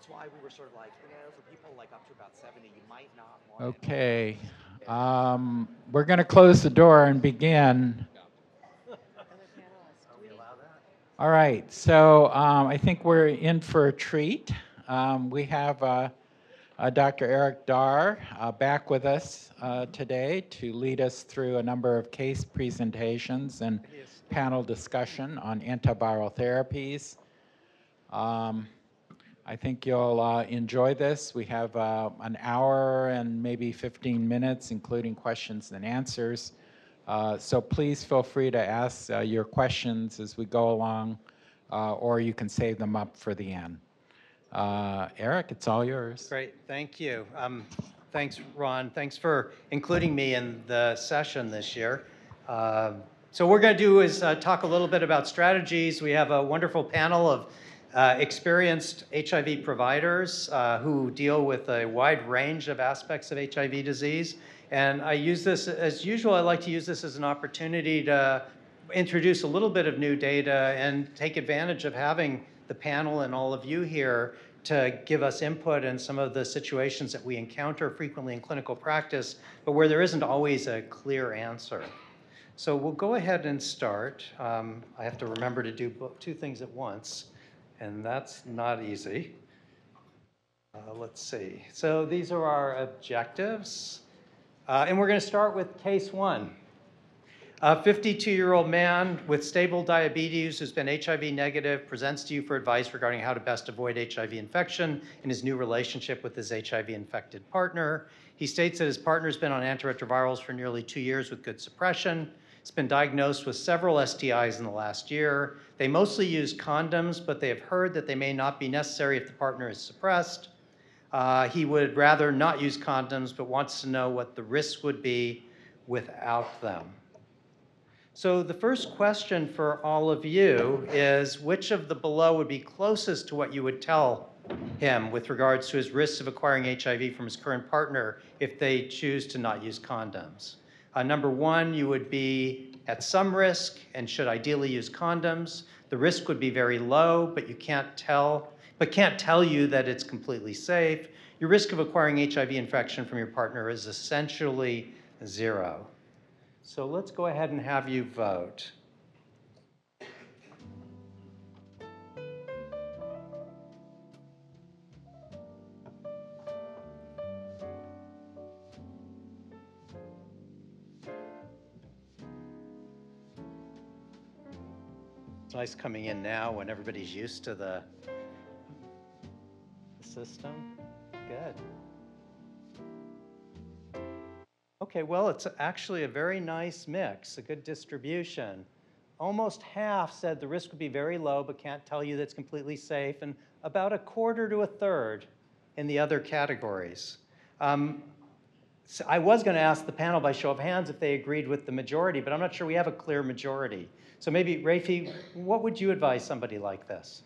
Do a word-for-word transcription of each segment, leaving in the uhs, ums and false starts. That's why we were sort of like, you know, for people like up to about seventy, you might not want to. Okay. Um, we're going to close the door and begin. All right, so um, I think we're in for a treat. Um, we have uh, uh, Doctor Eric Daar uh, back with us uh, today to lead us through a number of case presentations and panel discussion on antiviral therapies. Um, I think you'll uh, enjoy this. We have uh, an hour and maybe fifteen minutes, including questions and answers. Uh, so please feel free to ask uh, your questions as we go along, uh, or you can save them up for the end. Uh, Eric, it's all yours. Great, thank you. Um, thanks, Ron. Thanks for including me in the session this year. Uh, so what we're going to do is uh, talk a little bit about strategies. We have a wonderful panel of uh, experienced H I V providers uh, who deal with a wide range of aspects of H I V disease. And I use this, as usual, I like to use this as an opportunity to introduce a little bit of new data and take advantage of having the panel and all of you here to give us input in some of the situations that we encounter frequently in clinical practice, but where there isn't always a clear answer. So we'll go ahead and start. Um, I have to remember to do two things at once, and that's not easy. Uh, let's see. So these are our objectives. Uh, and we're going to start with case one. A fifty-two-year-old man with stable diabetes who's been H I V negative presents to you for advice regarding how to best avoid H I V infection in his new relationship with his H I V-infected partner. He states that his partner's been on antiretrovirals for nearly two years with good suppression. He's been diagnosed with several S T Is in the last year. They mostly use condoms, but they have heard that they may not be necessary if the partner is suppressed. Uh, he would rather not use condoms, but wants to know what the risks would be without them. So the first question for all of you is, which of the below would be closest to what you would tell him with regards to his risks of acquiring H I V from his current partner if they choose to not use condoms? Uh, number one, you would be at some risk and should ideally use condoms. The risk would be very low, but you can't tell but can't tell you that it's completely safe. Your risk of acquiring H I V infection from your partner is essentially zero. So let's go ahead and have you vote. It's nice coming in now when everybody's used to the system. Good. Okay, well, it's actually a very nice mix, a good distribution. Almost half said the risk would be very low, but can't tell you that's completely safe, and about a quarter to a third in the other categories. Um, so I was going to ask the panel by show of hands if they agreed with the majority, but I'm not sure we have a clear majority. So maybe, Rafi, what would you advise somebody like this?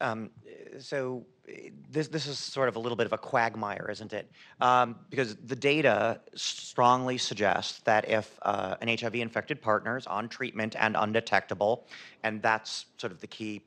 Um, so this, this is sort of a little bit of a quagmire, isn't it? Um, because the data strongly suggests that if uh, an H I V-infected partner is on treatment and undetectable, and that's sort of the key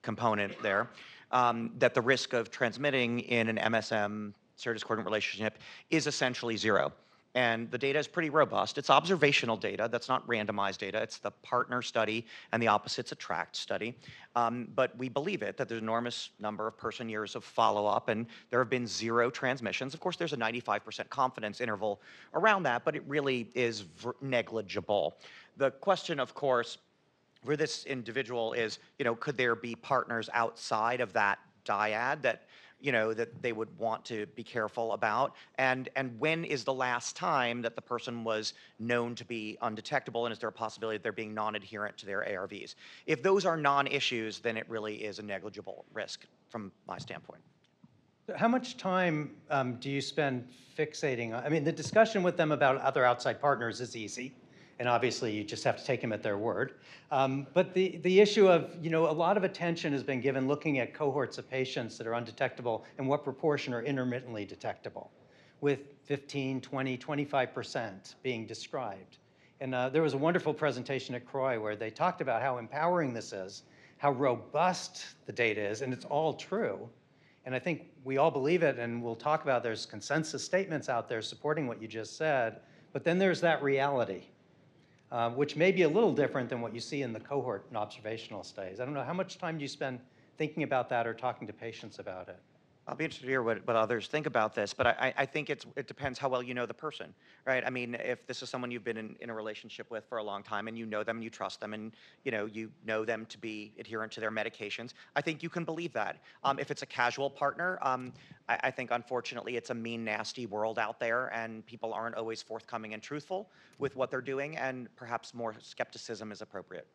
component there, um, that the risk of transmitting in an M S M serodiscordant relationship is essentially zero. And the data is pretty robust. It's observational data. That's not randomized data. It's the partner study and the opposites attract study. Um, but we believe it, that there's an enormous number of person years of follow-up, and there have been zero transmissions. Of course, there's a ninety-five percent confidence interval around that, but it really is negligible. The question, of course, for this individual is, you know, could there be partners outside of that dyad that you know, that they would want to be careful about, and and when is the last time that the person was known to be undetectable, and is there a possibility that they're being non-adherent to their A R Vs? If those are non-issues, then it really is a negligible risk from my standpoint. How much time um, do you spend fixating on, I mean, the discussion with them about other outside partners is easy, and obviously you just have to take them at their word. Um, but the, the issue of, you know, a lot of attention has been given looking at cohorts of patients that are undetectable and what proportion are intermittently detectable, with fifteen, twenty, twenty-five percent being described. And uh, there was a wonderful presentation at C R O I where they talked about how empowering this is how robust the data is, and it's all true. And I think we all believe it, and we'll talk about there's consensus statements out there supporting what you just said, but then there's that reality, uh, which may be a little different than what you see in the cohort and observational studies. I don't know, how much time do you spend thinking about that or talking to patients about it? I'll be interested to hear what, what others think about this, but I, I think it's, it depends how well you know the person, right? I mean, if this is someone you've been in, in a relationship with for a long time and you know them and you trust them and you know you know them to be adherent to their medications, I think you can believe that. Um, if it's a casual partner, um, I, I think unfortunately it's a mean, nasty world out there and people aren't always forthcoming and truthful with what they're doing, and perhaps more skepticism is appropriate.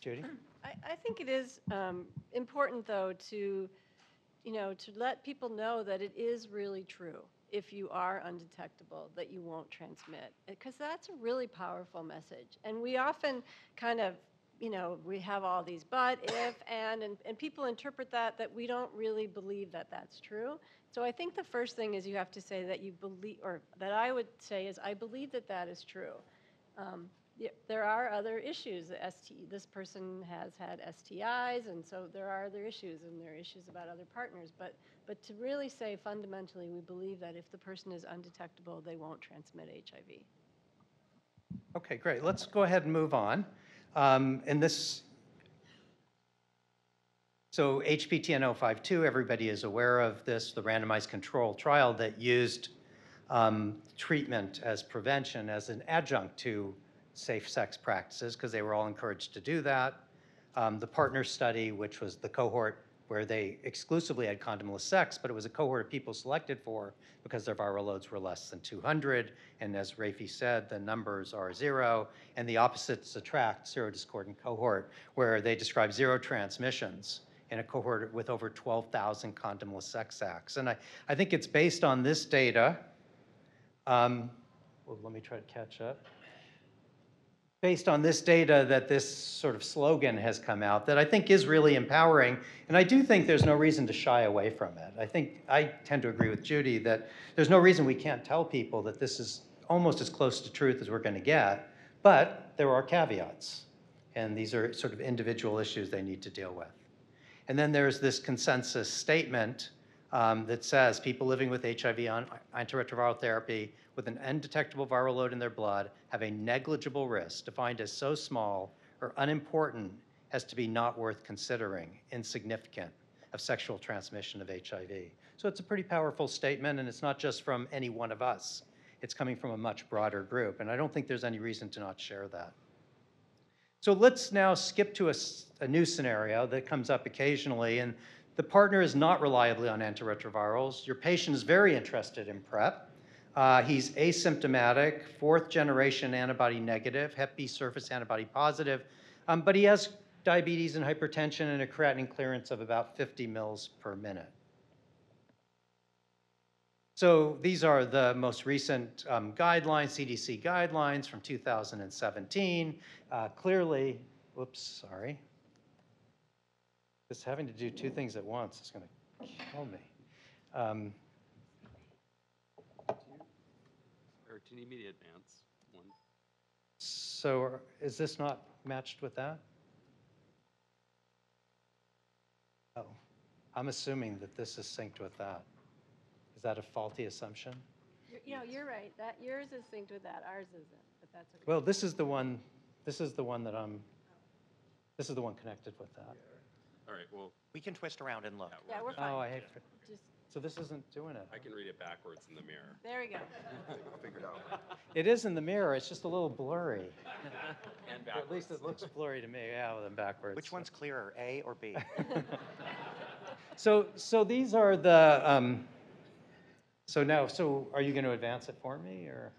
Judy? I, I think it is um, important though to you know, to let people know that it is really true if you are undetectable, that you won't transmit, because that's a really powerful message. And we often kind of, you know, we have all these but, if, and, and, and people interpret that, that we don't really believe that that's true. So I think the first thing is you have to say that you believe, or that I would say is, I believe that that is true. Um, there are other issues. This person has had S T Is, and so there are other issues, and there are issues about other partners. But, but to really say fundamentally, we believe that if the person is undetectable, they won't transmit H I V. Okay, great. Let's go ahead and move on. Um, and this, so H P T N zero five two, everybody is aware of this, the randomized control trial that used um, treatment as prevention as an adjunct to safe sex practices, because they were all encouraged to do that. Um, the partner study, which was the cohort where they exclusively had condomless sex, but it was a cohort of people selected for because their viral loads were less than two hundred, and as Rafi said, the numbers are zero, and the opposites attract serodiscordant cohort, where they describe zero transmissions in a cohort with over twelve thousand condomless sex acts. And I, I think it's based on this data. Um, well, let me try to catch up. Based on this data that this sort of slogan has come out that I think is really empowering, and I do think there's no reason to shy away from it. I think I tend to agree with Judy that there's no reason we can't tell people that this is almost as close to truth as we're going to get, but there are caveats, and these are sort of individual issues they need to deal with. And then there's this consensus statement um, that says people living with H I V on antiretroviral therapy with an undetectable viral load in their blood have a negligible risk defined as so small or unimportant as to be not worth considering, insignificant, of sexual transmission of H I V. So it's a pretty powerful statement, and it's not just from any one of us. It's coming from a much broader group, and I don't think there's any reason to not share that. So let's now skip to a, a new scenario that comes up occasionally, and the partner is not reliably on antiretrovirals. Your patient is very interested in PrEP. Uh, he's asymptomatic, fourth generation antibody negative, hep B surface antibody positive, um, but he has diabetes and hypertension and a creatinine clearance of about fifty mils per minute. So these are the most recent um, guidelines, C D C guidelines from two thousand seventeen. Uh, clearly, whoops, sorry. Just having to do two things at once is going to kill me. Um, Do you need me to advance one? So is this not matched with that? Oh, I'm assuming that this is synced with that. Is that a faulty assumption? You know, you're right. That yours is synced with that. Ours isn't, but that's okay. Well, this is the one. This is the one that I'm. This is the one connected with that. Yeah. All right. Well, we can twist around and look. Yeah, we're fine. Oh, I hate it. Just So this isn't doing it. I can read it backwards in the mirror. There we go. I'll figure it out. It is in the mirror. It's just a little blurry. And backwards. Or at least it looks blurry to me. Yeah, well, then backwards. Which one's clearer, A or B? so, so these are the. Um, so now, so are you going to advance it for me, or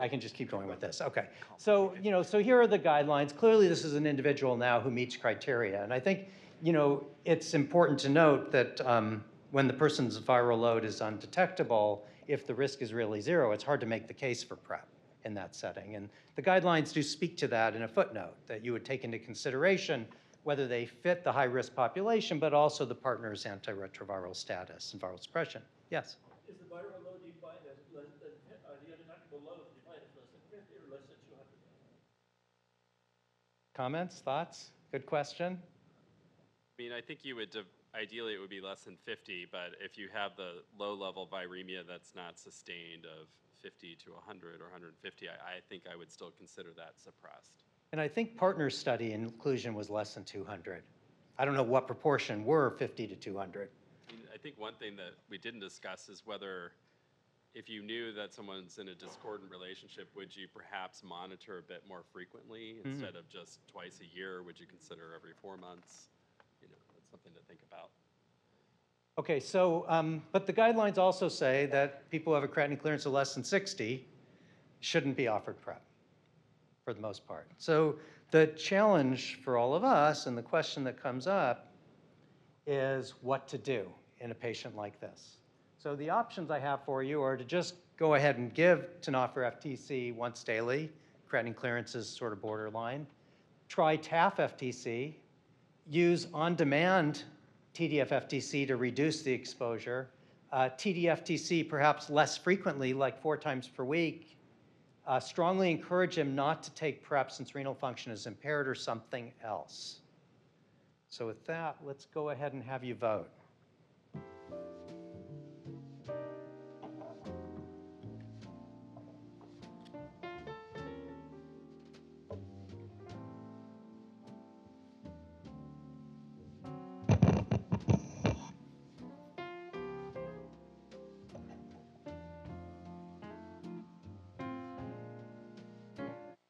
I can just keep going with this? Okay. So you know, so here are the guidelines. Clearly, this is an individual now who meets criteria, and I think you know it's important to note that. Um, When the person's viral load is undetectable, if the risk is really zero, it's hard to make the case for PrEP in that setting. And the guidelines do speak to that in a footnote, that you would take into consideration whether they fit the high-risk population, but also the partner's antiretroviral status and viral suppression. Yes? Is the viral load defined as less than uh, the undetectable load defined as less than fifty or less than two hundred? Comments, thoughts? Good question. I mean, I think you would, ideally it would be less than fifty, but if you have the low level viremia that's not sustained of fifty to one hundred or one hundred fifty, I, I think I would still consider that suppressed. And I think partner study inclusion was less than two hundred. I don't know what proportion were fifty to two hundred. I mean, I think one thing that we didn't discuss is whether, if you knew that someone's in a discordant relationship, would you perhaps monitor a bit more frequently mm-hmm. instead of just twice a year? Would you consider every four months? You know, that's something to think about. Okay, so, um, but the guidelines also say that people who have a creatinine clearance of less than sixty shouldn't be offered PrEP for the most part. So the challenge for all of us and the question that comes up is what to do in a patient like this. So the options I have for you are to just go ahead and give T N O F or F T C once daily. Creatinine clearance is sort of borderline. Try T A F F T C. Use on-demand T D F F T C to reduce the exposure. Uh, T D F F T C perhaps less frequently, like four times per week. Uh, strongly encourage him not to take PrEP since renal function is impaired or something else. So with that, let's go ahead and have you vote.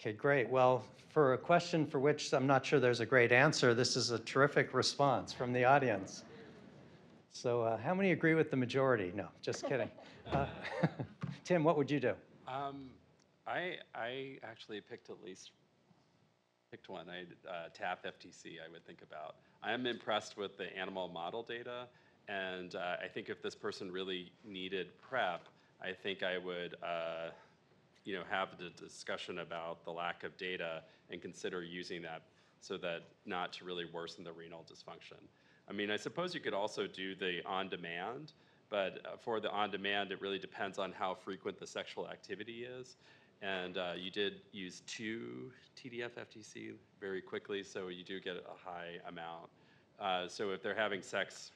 Okay, great. Well, for a question for which I'm not sure there's a great answer, this is a terrific response from the audience. So uh, how many agree with the majority? No, just kidding. Uh, Tim, what would you do? Um, I, I actually picked at least, picked one. I uh, T A F F T C I would think about. I'm impressed with the animal model data, and uh, I think if this person really needed PrEP, I think I would uh, you know, have the discussion about the lack of data and consider using that so that not to really worsen the renal dysfunction. I mean, I suppose you could also do the on-demand, but for the on-demand, it really depends on how frequent the sexual activity is. And uh, you did use two T D F F T C very quickly, so you do get a high amount. Uh, so if they're having sex,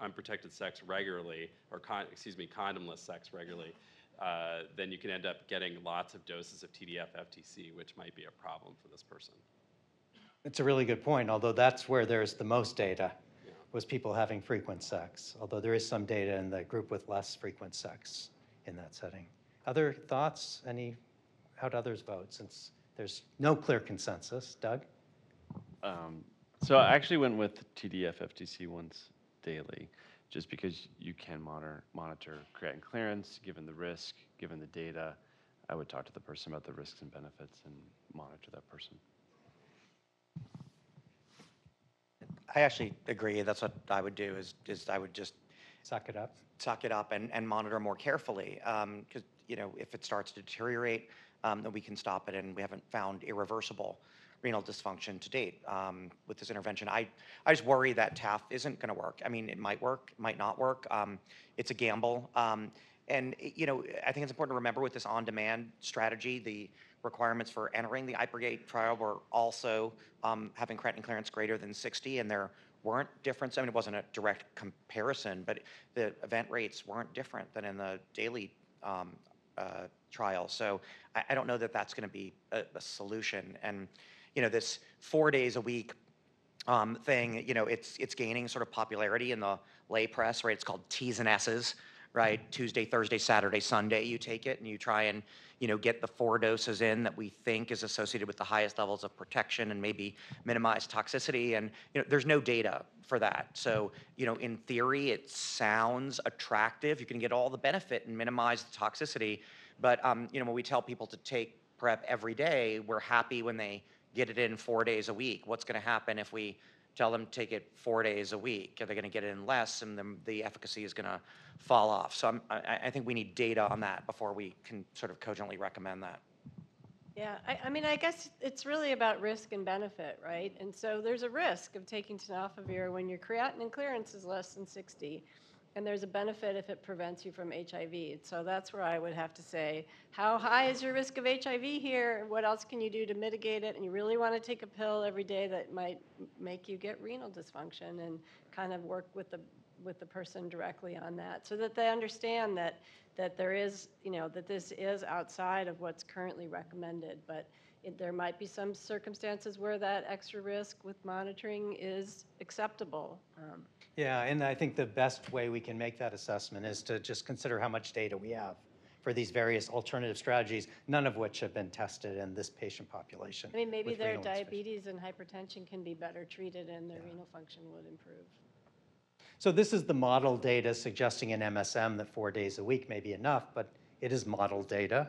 unprotected sex regularly, or con excuse me, condomless sex regularly, Uh, then you can end up getting lots of doses of T D F F T C, which might be a problem for this person. It's a really good point, although that's where there's the most data, yeah. was people having frequent sex, although there is some data in the group with less frequent sex in that setting. Other thoughts? Any? How'd others vote, since there's no clear consensus? Doug? Um, so I actually went with T D F F T C once daily, just because you can monitor, monitor creatinine clearance, given the risk, given the data. I would talk to the person about the risks and benefits and monitor that person. I actually agree. That's what I would do is, is I would just suck it up, suck it up and, and monitor more carefully. Um, because, you know, if it starts to deteriorate, um, then we can stop it, and we haven't found irreversible renal dysfunction to date um, with this intervention. I, I just worry that T A F isn't going to work. I mean, it might work, it might not work. Um, it's a gamble. Um, and, you know, I think it's important to remember with this on-demand strategy, the requirements for entering the IPREGATE trial were also um, having creatinine clearance greater than sixty, and there weren't differences. I mean, it wasn't a direct comparison, but the event rates weren't different than in the daily um, uh, trial. So I, I don't know that that's going to be a, a solution. And you know, this four days a week um, thing, you know, it's it's gaining sort of popularity in the lay press, right? It's called T's and S's, right? Tuesday, Thursday, Saturday, Sunday, you take it and you try and, you know, get the four doses in that we think is associated with the highest levels of protection and maybe minimize toxicity. And, you know, there's no data for that. So, you know, in theory, it sounds attractive. You can get all the benefit and minimize the toxicity. But, um, you know, when we tell people to take PrEP every day, we're happy when they get it in four days a week. What's going to happen if we tell them to take it four days a week? Are they going to get it in less, and then the efficacy is going to fall off? So I'm, I, I think we need data on that before we can sort of cogently recommend that. Yeah, I, I mean, I guess it's really about risk and benefit, right? And so there's a risk of taking tenofovir when your creatinine clearance is less than sixty. And there's a benefit if it prevents you from H I V. So that's where I would have to say, how high is your risk of H I V here? What else can you do to mitigate it? And you really want to take a pill every day that might make you get renal dysfunction, and kind of work with the with the person directly on that, so that they understand that that there is, you know, that this is outside of what's currently recommended. But it, there might be some circumstances where that extra risk with monitoring is acceptable. Um, yeah, and I think the best way we can make that assessment is to just consider how much data we have for these various alternative strategies, none of which have been tested in this patient population. I mean, maybe their diabetes and hypertension can be better treated and their yeah. renal function would improve. So this is the model data suggesting in M S M that four days a week may be enough, but it is model data.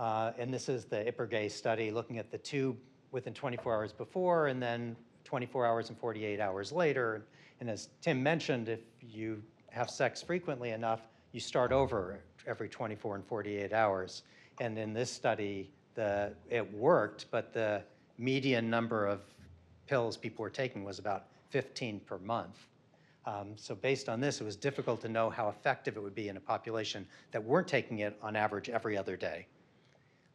Uh, and this is the Ipergay study looking at the two within twenty-four hours before and then twenty-four hours and forty-eight hours later. And as Tim mentioned, if you have sex frequently enough, you start over every twenty-four and forty-eight hours. And in this study, the, it worked, but the median number of pills people were taking was about fifteen per month. Um, so based on this, it was difficult to know how effective it would be in a population that weren't taking it on average every other day.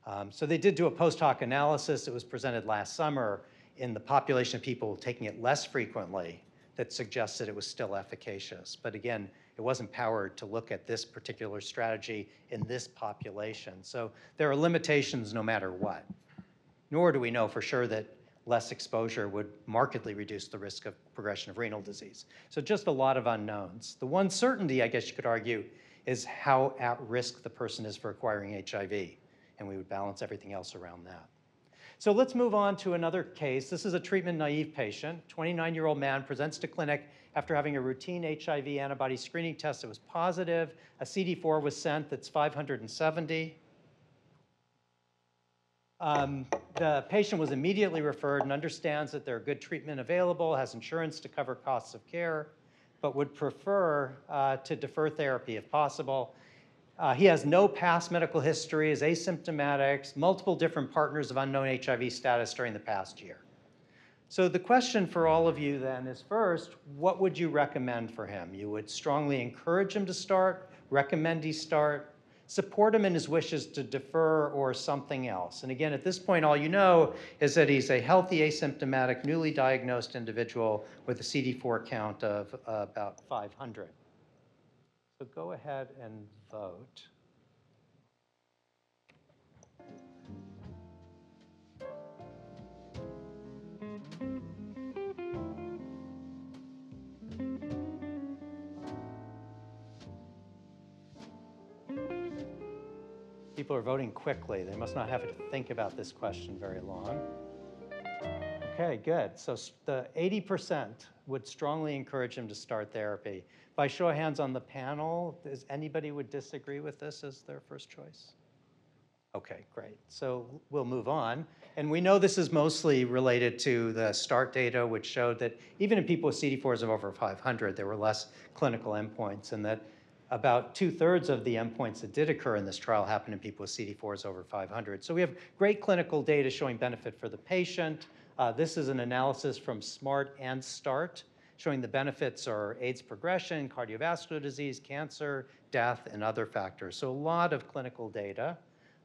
Um, so they did do a post hoc analysis. It was presented last summer in the population of people taking it less frequently that suggested it was still efficacious. But again, it wasn't powered to look at this particular strategy in this population. So there are limitations no matter what. Nor do we know for sure that less exposure would markedly reduce the risk of progression of renal disease. So just a lot of unknowns. The one certainty, I guess you could argue, is how at risk the person is for acquiring H I V, and we would balance everything else around that. So let's move on to another case. This is a treatment-naive patient. twenty-nine-year-old man presents to clinic after having a routine H I V antibody screening test that was positive. A C D four was sent that's five hundred seventy. Um, the patient was immediately referred and understands that there are good treatment available, has insurance to cover costs of care, but would prefer uh, to defer therapy if possible. Uh, he has no past medical history, is asymptomatic, multiple different partners of unknown H I V status during the past year. So the question for all of you then is, first, what would you recommend for him? You would strongly encourage him to start, recommend he start, support him in his wishes to defer, or something else. And again, at this point, all you know is that he's a healthy, asymptomatic, newly diagnosed individual with a C D four count of uh, about five hundred. So go ahead and vote. People are voting quickly. They must not have to think about this question very long. Okay, good. So the eighty percent would strongly encourage him to start therapy. By show of hands on the panel, is anybody would disagree with this as their first choice? Okay, great. So we'll move on. And we know this is mostly related to the START data, which showed that even in people with C D fours of over five hundred, there were less clinical endpoints, and that about two-thirds of the endpoints that did occur in this trial happened in people with C D fours over five hundred. So we have great clinical data showing benefit for the patient. Uh, this is an analysis from SMART and START showing the benefits are AIDS progression, cardiovascular disease, cancer, death, and other factors. So a lot of clinical data.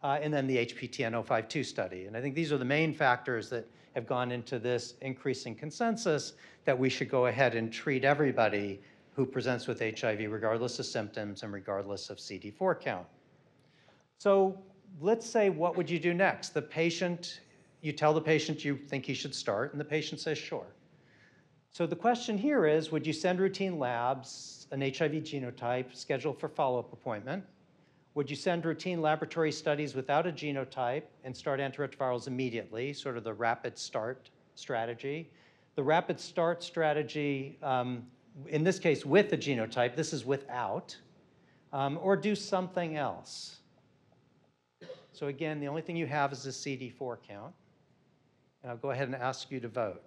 Uh, and then the H P T N zero five two study. And I think these are the main factors that have gone into this increasing consensus that we should go ahead and treat everybody who presents with H I V regardless of symptoms and regardless of C D four count. So let's say, what would you do next? The patient, you tell the patient you think he should start, and the patient says, sure. So the question here is, would you send routine labs, an H I V genotype, scheduled for follow-up appointment? Would you send routine laboratory studies without a genotype and start antiretrovirals immediately, sort of the rapid start strategy? The rapid start strategy, um, in this case, with a genotype, this is without, um, or do something else. So again, the only thing you have is the C D four count. And I'll go ahead and ask you to vote.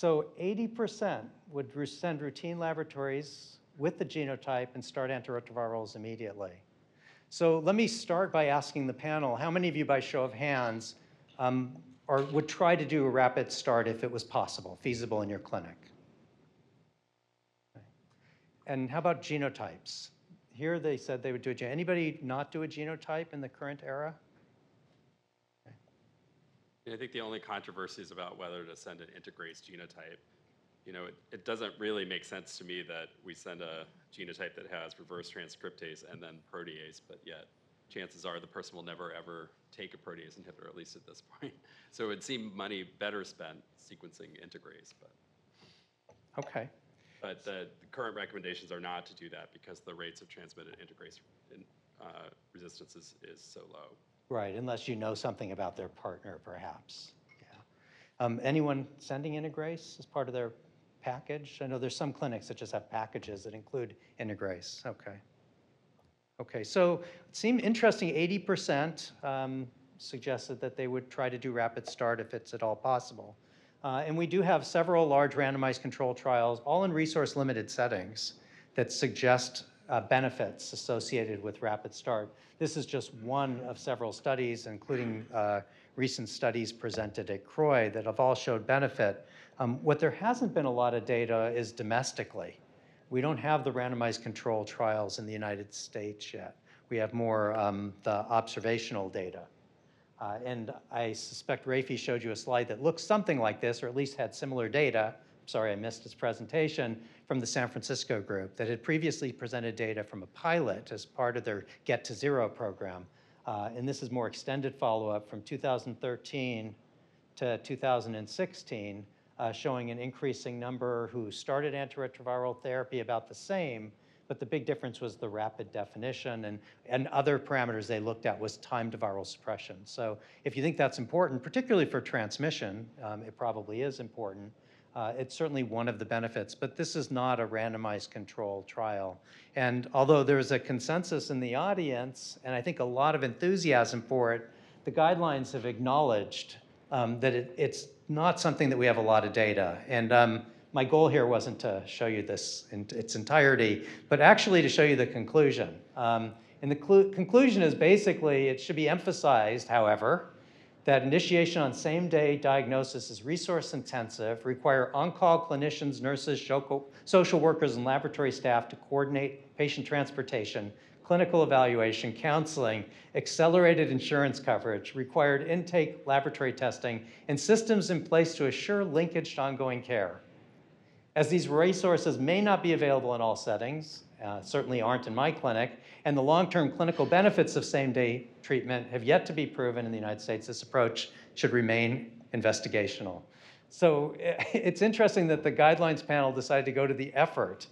So eighty percent would send routine laboratories with the genotype and start antiretrovirals immediately. So let me start by asking the panel, how many of you by show of hands um, or would try to do a rapid start if it was possible, feasible in your clinic? Okay. And how about genotypes? Here they said they would do a genotype. Anybody not do a genotype in the current era? Okay. I think the only controversy is about whether to send an integrase genotype. You know, it, it doesn't really make sense to me that we send a genotype that has reverse transcriptase and then protease, but yet chances are the person will never ever take a protease inhibitor, at least at this point. So it would seem money better spent sequencing integrase. But okay. But the, the current recommendations are not to do that because the rates of transmitted integrase in, uh, resistance is, is so low. Right, unless you know something about their partner, perhaps. Yeah. Um, anyone sending integrase as part of their package? I know there's some clinics that just have packages that include integrase. Okay. Okay, so it seemed interesting, eighty percent um, suggested that they would try to do rapid start if it's at all possible. Uh, and we do have several large randomized control trials, all in resource limited settings, that suggest uh, benefits associated with rapid start. This is just one of several studies, including uh, recent studies presented at C R O I that have all showed benefit. Um, what there hasn't been a lot of data is domestically. We don't have the randomized control trials in the United States yet. We have more um, the observational data. Uh, and I suspect Rafi showed you a slide that looked something like this, or at least had similar data. Sorry, I missed his presentation from the San Francisco group that had previously presented data from a pilot as part of their Get to Zero program. Uh, and this is more extended follow-up from two thousand thirteen to two thousand sixteen, uh, showing an increasing number who started antiretroviral therapy about the same, but the big difference was the rapid definition, and, and other parameters they looked at was time to viral suppression. So if you think that's important, particularly for transmission, um, it probably is important. Uh, it's certainly one of the benefits, but this is not a randomized control trial. And although there's a consensus in the audience, and I think a lot of enthusiasm for it, the guidelines have acknowledged um, that it, it's not something that we have a lot of data. And um, my goal here wasn't to show you this in its entirety, but actually to show you the conclusion. Um, and the conclusion is basically, it should be emphasized, however, that initiation on same-day diagnosis is resource-intensive, require on-call clinicians, nurses, social workers, and laboratory staff to coordinate patient transportation, clinical evaluation, counseling, accelerated insurance coverage, required intake laboratory testing, and systems in place to assure linkage to ongoing care. As these resources may not be available in all settings, uh, certainly aren't in my clinic, and the long-term clinical benefits of same-day treatment have yet to be proven in the United States, this approach should remain investigational. So it's interesting that the guidelines panel decided to go to the effort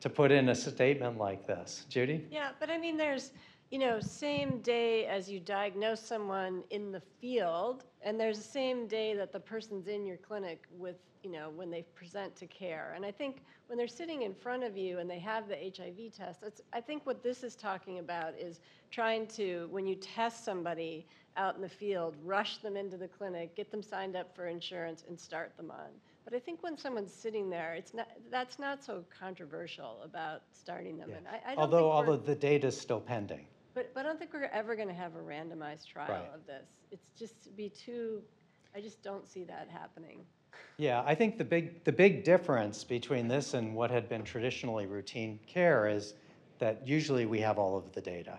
to put in a statement like this. Judy? Yeah, but I mean, there's, you know, same day as you diagnose someone in the field, and there's the same day that the person's in your clinic with, you know, when they present to care. And I think when they're sitting in front of you and they have the H I V test, it's, I think what this is talking about is trying to, when you test somebody out in the field, rush them into the clinic, get them signed up for insurance, and start them on. But I think when someone's sitting there, it's not, that's not so controversial about starting them. Yeah. And I, I don't although, although the data is still pending. But, but I don't think we're ever going to have a randomized trial right. of this. It's just be too, I just don't see that happening. Yeah, I think the big, the big difference between this and what had been traditionally routine care is that usually we have all of the data.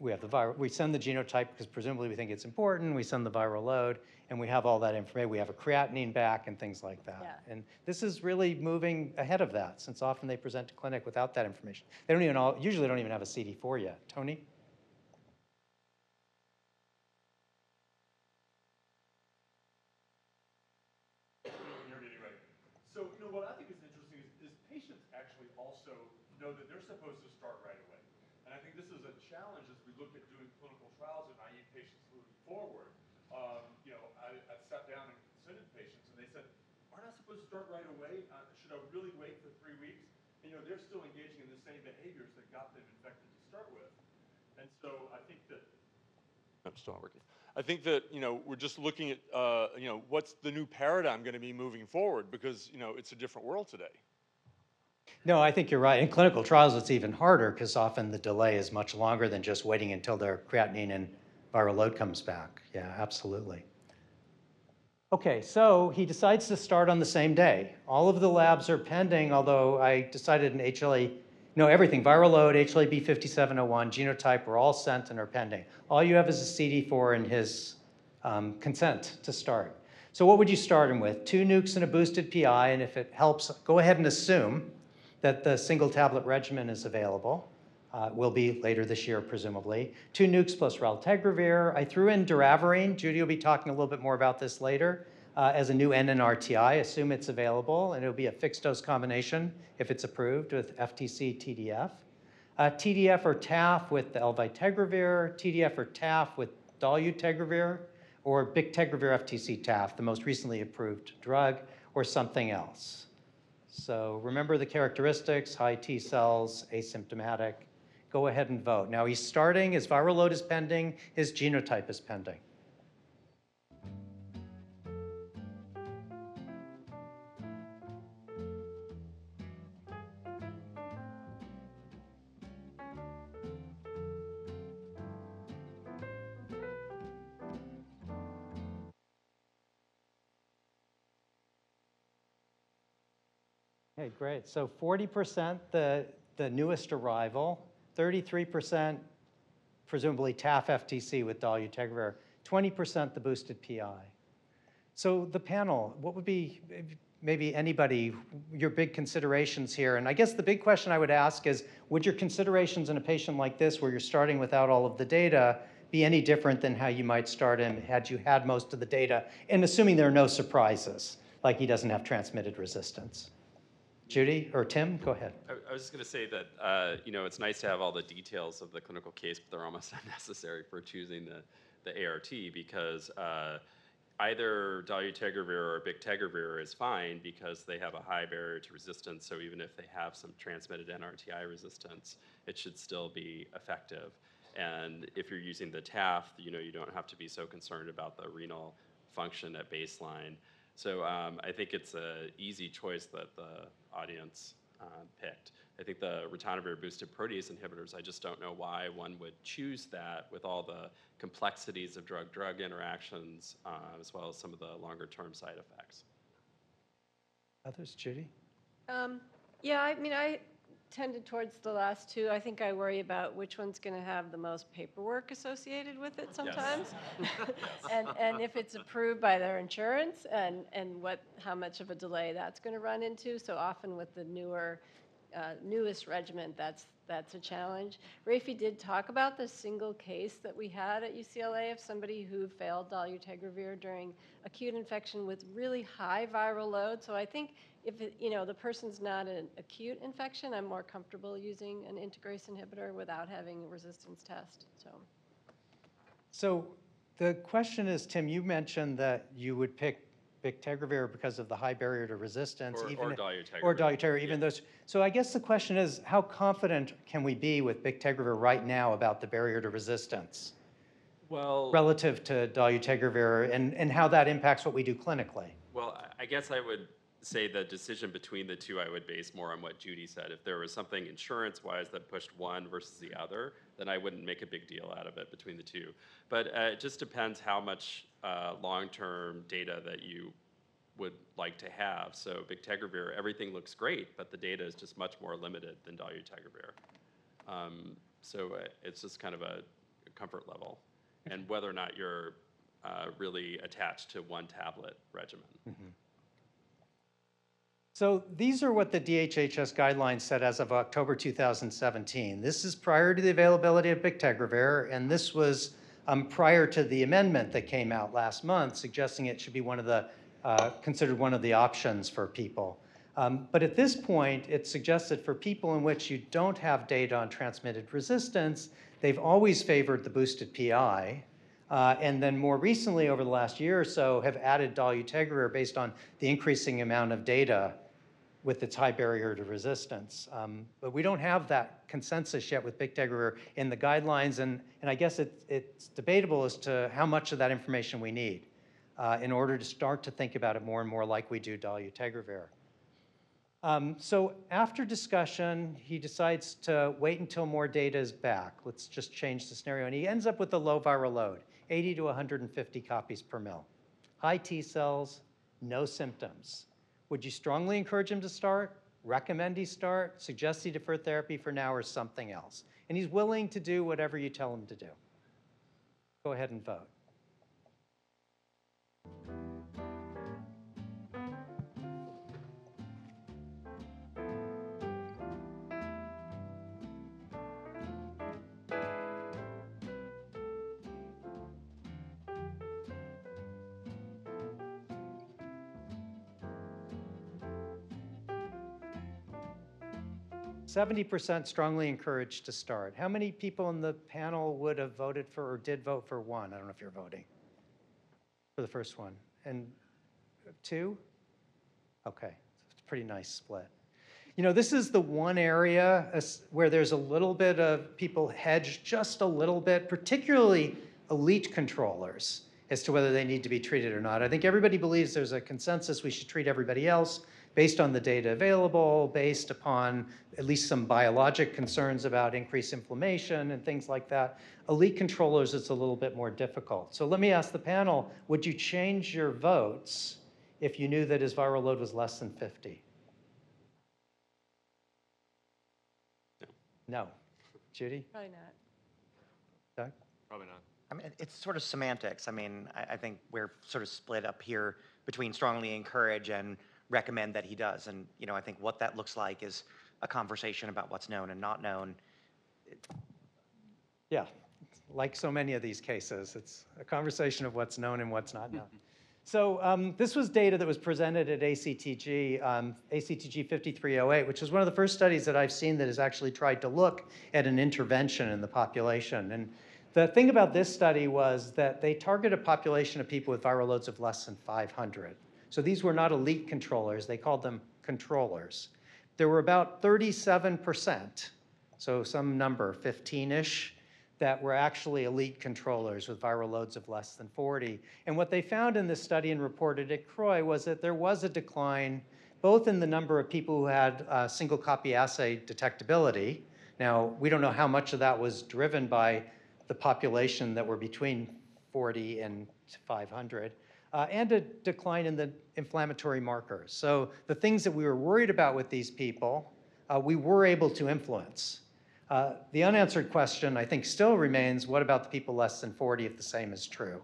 We have the viral, we send the genotype because presumably we think it's important, we send the viral load, and we have all that information. We have a creatinine back and things like that. Yeah. And this is really moving ahead of that, since often they present to clinic without that information. They don't even all, usually don't even have a C D four yet. Tony? That they're supposed to start right away. And I think this is a challenge as we look at doing clinical trials with naive patients moving forward. Um, you know, I, I've sat down and consulted patients and they said, aren't I supposed to start right away? Uh, should I really wait for three weeks? And, you know, they're still engaging in the same behaviors that got them infected to start with. And so I think that I'm still not working. I think that, you know, we're just looking at, uh, you know, what's the new paradigm going to be moving forward, because, you know, it's a different world today. No, I think you're right. In clinical trials, it's even harder because often the delay is much longer than just waiting until their creatinine and viral load comes back. Yeah, absolutely. Okay, so he decides to start on the same day. All of the labs are pending, although I decided in H L A, no, everything, viral load, H L A B fifty-seven oh one, genotype were all sent and are pending. All you have is a C D four and his um, consent to start. So what would you start him with? Two nukes and a boosted P I, and if it helps, go ahead and assume that the single tablet regimen is available. Uh, will be later this year, presumably. Two nukes plus raltegravir. I threw in doravirine. Judy will be talking a little bit more about this later. Uh, as a new N N R T I, assume it's available, and it'll be a fixed dose combination if it's approved with F T C T D F. Uh, T D F or T A F with the elvitegravir, T D F or T A F with dolutegravir, or bictegravir F T C T A F, the most recently approved drug, or something else. So remember the characteristics, high T cells, asymptomatic. Go ahead and vote. Now he's starting, his viral load is pending, his genotype is pending. Okay, great. So forty percent the, the newest arrival, thirty-three percent presumably T A F F T C with dolutegravir, twenty percent the boosted P I. So the panel, what would be maybe anybody, your big considerations here? And I guess the big question I would ask is, would your considerations in a patient like this where you're starting without all of the data be any different than how you might start him had you had most of the data, and assuming there are no surprises, like he doesn't have transmitted resistance? Judy or Tim, go ahead. I was just going to say that uh, you know, it's nice to have all the details of the clinical case, but they're almost unnecessary for choosing the, the A R T, because uh, either dolutegravir or bictegravir is fine because they have a high barrier to resistance, so even if they have some transmitted N R T I resistance, it should still be effective. And if you're using the T A F, you know, you don't have to be so concerned about the renal function at baseline. So um, I think it's an easy choice that the audience uh, picked. I think the ritonavir boosted protease inhibitors, I just don't know why one would choose that with all the complexities of drug-drug interactions, uh, as well as some of the longer-term side effects. Others, Judy? Um, yeah, I mean, I tended towards the last two. I think I worry about which one's going to have the most paperwork associated with it sometimes. Yes. and and if it's approved by their insurance, and and what how much of a delay that's going to run into. So often with the newer uh, newest regimen, that's that's a challenge. Rafi did talk about the single case that we had at U C L A of somebody who failed dolutegravir during acute infection with really high viral load. So I think if it, you know, the person's not an acute infection, I'm more comfortable using an integrase inhibitor without having a resistance test. So, so the question is, Tim, you mentioned that you would pick bictegravir because of the high barrier to resistance, or, even or dolutegravir, or dolutegravir, even yeah. those. So I guess the question is, how confident can we be with bictegravir right now about the barrier to resistance, well, relative to dolutegravir, and and how that impacts what we do clinically? Well, I guess I would say the decision between the two I would base more on what Judy said. If there was something insurance-wise that pushed one versus the other, then I wouldn't make a big deal out of it between the two. But uh, it just depends how much uh, long-term data that you would like to have. So bictegravir, everything looks great, but the data is just much more limited than dolutegravir. Um, so uh, it's just kind of a comfort level, and whether or not you're uh, really attached to one tablet regimen. Mm-hmm. So these are what the D H H S guidelines said as of October two thousand seventeen. This is prior to the availability of bictegravir, and this was um, prior to the amendment that came out last month, suggesting it should be one of the, uh, considered one of the options for people. Um, but at this point, it's suggested for people in which you don't have data on transmitted resistance, they've always favored the boosted P I. Uh, and then more recently, over the last year or so, have added dolutegravir based on the increasing amount of data with its high barrier to resistance. Um, but we don't have that consensus yet with bictegravir in the guidelines, and, and I guess it, it's debatable as to how much of that information we need uh, in order to start to think about it more and more like we do dolutegravir. Um, so after discussion, he decides to wait until more data is back. Let's just change the scenario. And he ends up with a low viral load, eighty to one hundred fifty copies per mil. High T cells, no symptoms. Would you strongly encourage him to start, recommend he start, suggest he defer therapy for now or something else? And he's willing to do whatever you tell him to do. Go ahead and vote. seventy percent strongly encouraged to start. How many people in the panel would have voted for or did vote for one? I don't know if you're voting for the first one. And two? Okay, it's a pretty nice split. You know, this is the one area where there's a little bit of people hedge just a little bit, particularly elite controllers, as to whether they need to be treated or not. I think everybody believes there's a consensus we should treat everybody else based on the data available, based upon at least some biologic concerns about increased inflammation and things like that. Elite controllers, it's a little bit more difficult. So let me ask the panel, would you change your votes if you knew that his viral load was less than fifty? No. No. Judy? Probably not. Doug? Probably not. I mean, it's sort of semantics. I mean, I, I think we're sort of split up here between strongly encourage and recommend that he does. And, you know, I think what that looks like is a conversation about what's known and not known. Yeah, like so many of these cases, it's a conversation of what's known and what's not known. So um, this was data that was presented at A C T G, um, A C T G fifty-three oh eight, which is one of the first studies that I've seen that has actually tried to look at an intervention in the population. And the thing about this study was that they targeted a population of people with viral loads of less than five hundred. So these were not elite controllers. They called them controllers. There were about thirty-seven percent, so some number, fifteen-ish, that were actually elite controllers with viral loads of less than forty. And what they found in this study and reported at C R O I was that there was a decline both in the number of people who had uh, single copy assay detectability. Now, we don't know how much of that was driven by the population that were between forty and five hundred. Uh, and a decline in the inflammatory markers. So the things that we were worried about with these people, uh, we were able to influence. Uh, the unanswered question, I think, still remains, what about the people less than forty if the same is true?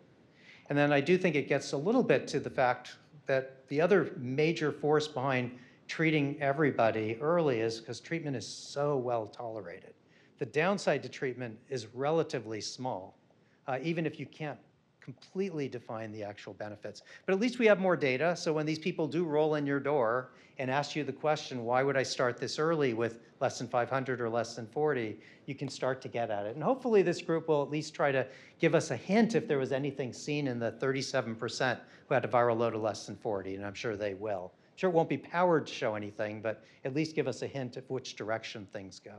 And then I do think it gets a little bit to the fact that the other major force behind treating everybody early is because treatment is so well tolerated. The downside to treatment is relatively small, uh, even if you can't completely define the actual benefits. But at least we have more data, so when these people do roll in your door and ask you the question, why would I start this early with less than five hundred or less than forty, you can start to get at it. And hopefully this group will at least try to give us a hint if there was anything seen in the thirty-seven percent who had a viral load of less than forty, and I'm sure they will. I'm sure it won't be powered to show anything, but at least give us a hint of which direction things go.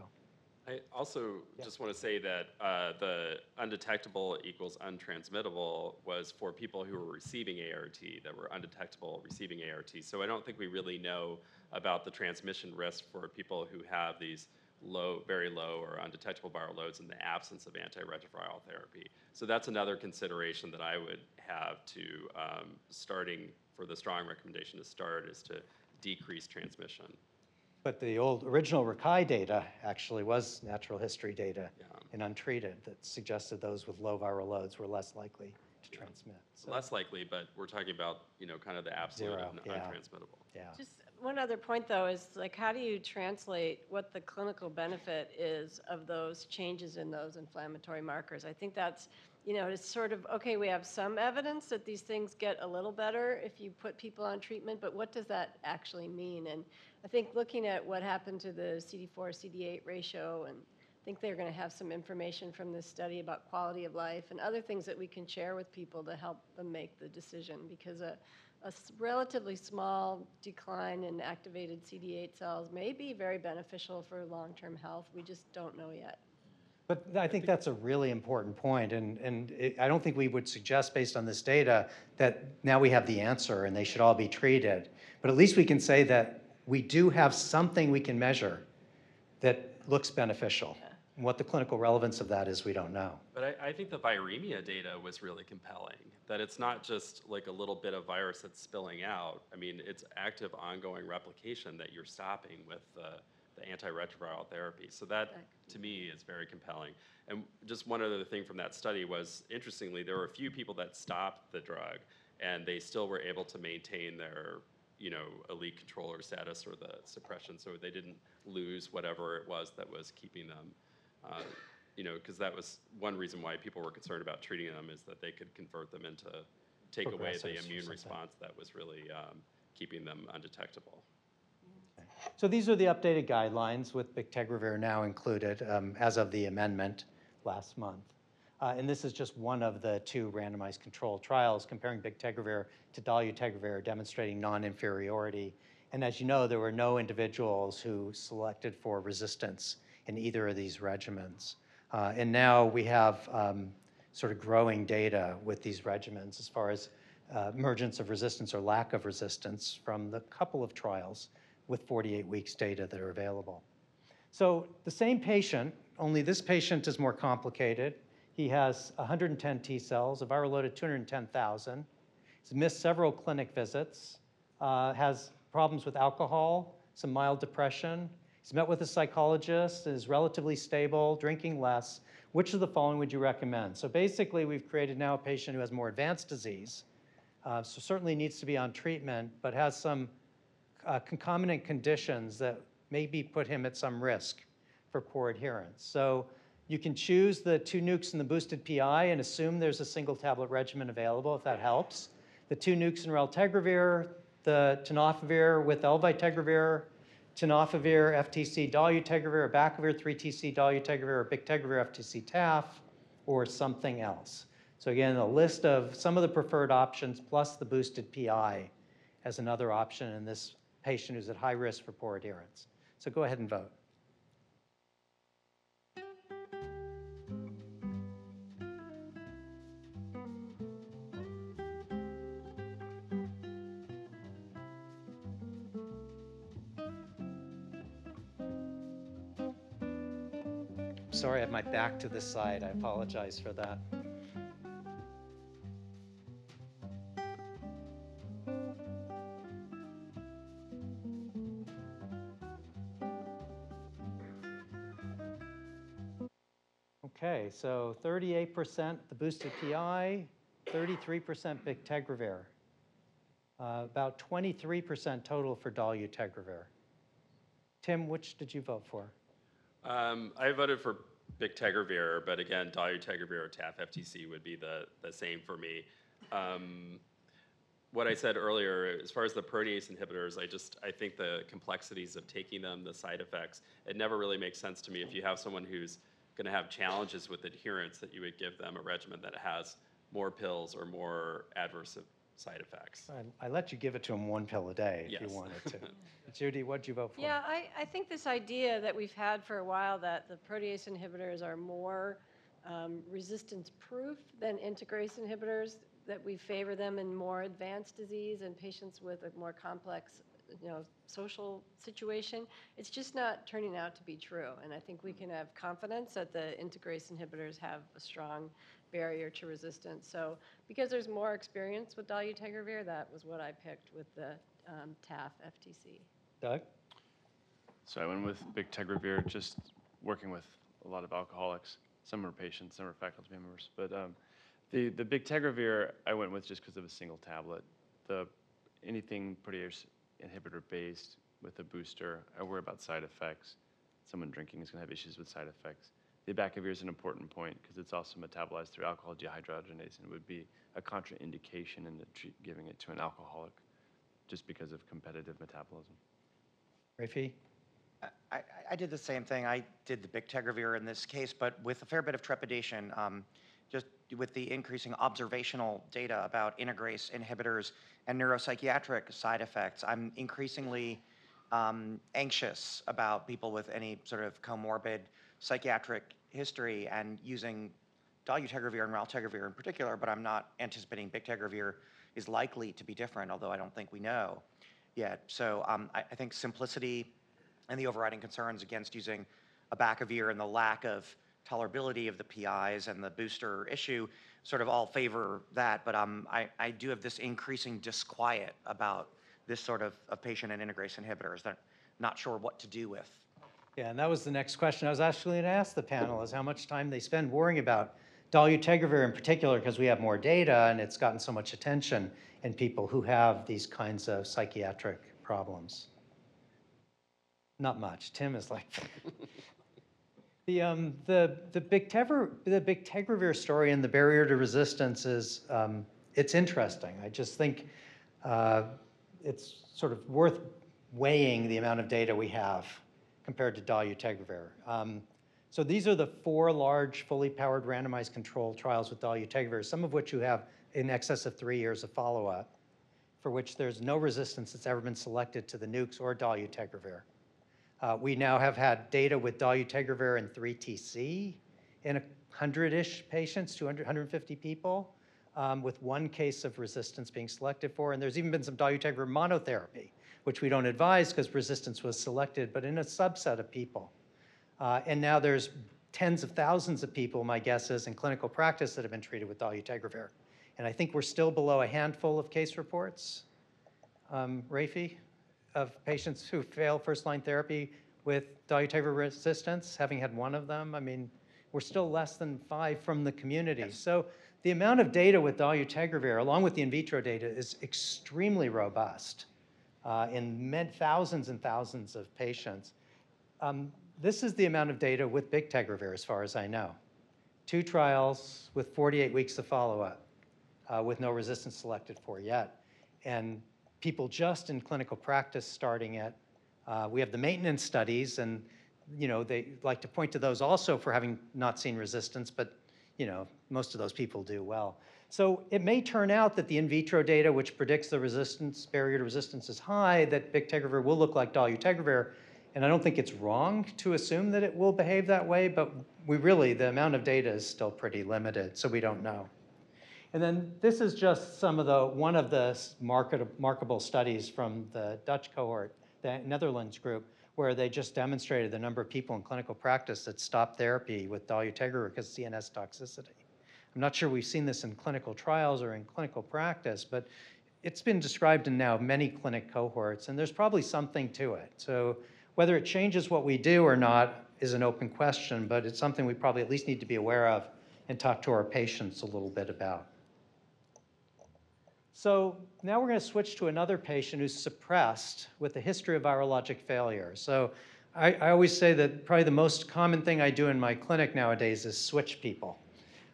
I also yeah. just want to say that uh, the undetectable equals untransmittable was for people who were receiving A R T, that were undetectable receiving A R T. So I don't think we really know about the transmission risk for people who have these low, very low or undetectable viral loads in the absence of antiretroviral therapy. So that's another consideration that I would have to um, starting for the strong recommendation to start is to decrease transmission. But the old original R C I data actually was natural history data yeah. and untreated that suggested those with low viral loads were less likely to yeah. transmit. So less likely, but we're talking about, you know, kind of the absolute and yeah. untransmittable. Yeah. Just one other point, though, is like how do you translate what the clinical benefit is of those changes in those inflammatory markers? I think that's, you know, it's sort of, okay, we have some evidence that these things get a little better if you put people on treatment, but what does that actually mean? And I think looking at what happened to the C D four, C D eight ratio and think they're going to have some information from this study about quality of life and other things that we can share with people to help them make the decision, because a, a relatively small decline in activated C D eight cells may be very beneficial for long-term health. We just don't know yet. But I think that's a really important point, and, and it, I don't think we would suggest based on this data that now we have the answer and they should all be treated. But at least we can say that we do have something we can measure that looks beneficial. Yeah. And what the clinical relevance of that is, we don't know. But I, I think the viremia data was really compelling, that it's not just like a little bit of virus that's spilling out. I mean, it's active ongoing replication that you're stopping with the, the antiretroviral therapy. So that, to me, is very compelling. And just one other thing from that study was, interestingly, there were a few people that stopped the drug, and they still were able to maintain their, you know, elite controller status or the suppression, so they didn't lose whatever it was that was keeping them, uh, you know, because that was one reason why people were concerned about treating them, is that they could convert them into, take away the immune response that was really um, keeping them undetectable. Okay. So these are the updated guidelines with bictegravir now included um, as of the amendment last month. Uh, and this is just one of the two randomized controlled trials comparing bictegravir to dolutegravir, demonstrating non-inferiority. And as you know, there were no individuals who selected for resistance in either of these regimens. Uh, and now we have um, sort of growing data with these regimens as far as uh, emergence of resistance or lack of resistance from the couple of trials with forty-eight weeks data that are available. So the same patient, only this patient is more complicated. He has one hundred ten T cells, a viral load of two hundred ten thousand. He's missed several clinic visits, uh, has problems with alcohol, some mild depression. He's met with a psychologist, is relatively stable, drinking less. Which of the following would you recommend? So basically, we've created now a patient who has more advanced disease, uh, so certainly needs to be on treatment, but has some uh, concomitant conditions that maybe put him at some risk for poor adherence. So you can choose the two nukes and the boosted P I and assume there's a single tablet regimen available, if that helps. The two nukes and raltegravir, the tenofovir with elvitegravir, tenofovir, F T C, dolutegravir, abacavir, three T C, dolutegravir, or bictegravir, F T C, T A F, or something else. So again, a list of some of the preferred options plus the boosted P I as another option in this patient who's at high risk for poor adherence. So go ahead and vote. Sorry, I have my back to this side. I apologize for that. Okay, so thirty-eight percent the boosted P I, thirty-three percent bictegravir, uh, about twenty-three percent total for dolutegravir. Tim, which did you vote for? Um, I voted for bictegravir, but again, dolutegravir or T A F F T C would be the, the same for me. Um, what I said earlier, as far as the protease inhibitors, I just, I think the complexities of taking them, the side effects, it never really makes sense to me if you have someone who's going to have challenges with adherence that you would give them a regimen that has more pills or more adverse side effects. I, I let you give it to them one pill a day if yes. you wanted to. Judy, what did you vote for? Yeah, I, I think this idea that we've had for a while that the protease inhibitors are more um, resistance-proof than integrase inhibitors, that we favor them in more advanced disease and patients with a more complex, you know, social situation, it's just not turning out to be true. And I think we can have confidence that the integrase inhibitors have a strong barrier to resistance. So because there's more experience with dolutegravir, that was what I picked with the um, T A F F T C. Doug? So I went with bictegravir, just working with a lot of alcoholics. Some are patients, some are faculty members. But um, the, the bictegravir I went with just because of a single tablet. The anything protease inhibitor-based with a booster, I worry about side effects. Someone drinking is going to have issues with side effects. The abacavir is an important point because it's also metabolized through alcohol dehydrogenase and would be a contraindication in the treat, giving it to an alcoholic just because of competitive metabolism. Rafi? I, I did the same thing. I did the bictegravir in this case, but with a fair bit of trepidation, um, just with the increasing observational data about integrase inhibitors and neuropsychiatric side effects. I'm increasingly um, anxious about people with any sort of comorbid psychiatric history and using dolutegravir and raltegravir in particular, but I'm not anticipating bictegravir is likely to be different, although I don't think we know yet. So um, I, I think simplicity and the overriding concerns against using abacavir and the lack of tolerability of the P Is and the booster issue sort of all favor that, but um, I, I do have this increasing disquiet about this sort of, of patient and integrase inhibitors that I'm not sure what to do with. Yeah, and that was the next question I was actually going to ask the panel, is how much time they spend worrying about dolutegravir in particular, because we have more data and it's gotten so much attention in people who have these kinds of psychiatric problems. Not much. Tim is like... The, um, the, the, bictegravir, the bictegravir story and the barrier to resistance is, um, it's interesting. I just think uh, it's sort of worth weighing the amount of data we have compared to dolutegravir. Um, so these are the four large fully powered randomized control trials with dolutegravir, some of which you have in excess of three years of follow-up, for which there's no resistance that's ever been selected to the nukes or dolutegravir. Uh, we now have had data with dolutegravir and three T C in one hundred-ish patients, two hundred, one hundred fifty people, um, with one case of resistance being selected for. And there's even been some dolutegravir monotherapy, which we don't advise because resistance was selected, but in a subset of people. Uh, and now there's tens of thousands of people, my guess is, in clinical practice that have been treated with dolutegravir. And I think we're still below a handful of case reports. Um, Rafi? Of patients who fail first-line therapy with dolutegravir resistance, having had one of them. I mean, we're still less than five from the community. Yes. So the amount of data with dolutegravir, along with the in vitro data, is extremely robust uh, in med thousands and thousands of patients. Um, this is the amount of data with bictegravir, as far as I know. Two trials with forty-eight weeks of follow-up uh, with no resistance selected for yet. And people just in clinical practice starting it. Uh, we have the maintenance studies, and you know they like to point to those also for having not seen resistance, but you know most of those people do well. So it may turn out that the in vitro data, which predicts the resistance barrier to resistance is high, that bictegravir will look like dolutegravir, and I don't think it's wrong to assume that it will behave that way, but we really, the amount of data is still pretty limited, so we don't know. And then this is just some of the, one of the market, markable studies from the Dutch cohort, the Netherlands group, where they just demonstrated the number of people in clinical practice that stopped therapy with dolutegravir because of C N S toxicity. I'm not sure we've seen this in clinical trials or in clinical practice, but it's been described in now many clinic cohorts, and there's probably something to it. So whether it changes what we do or not is an open question, but it's something we probably at least need to be aware of and talk to our patients a little bit about. So now we're going to switch to another patient who's suppressed with a history of virologic failure. So I, I always say that probably the most common thing I do in my clinic nowadays is switch people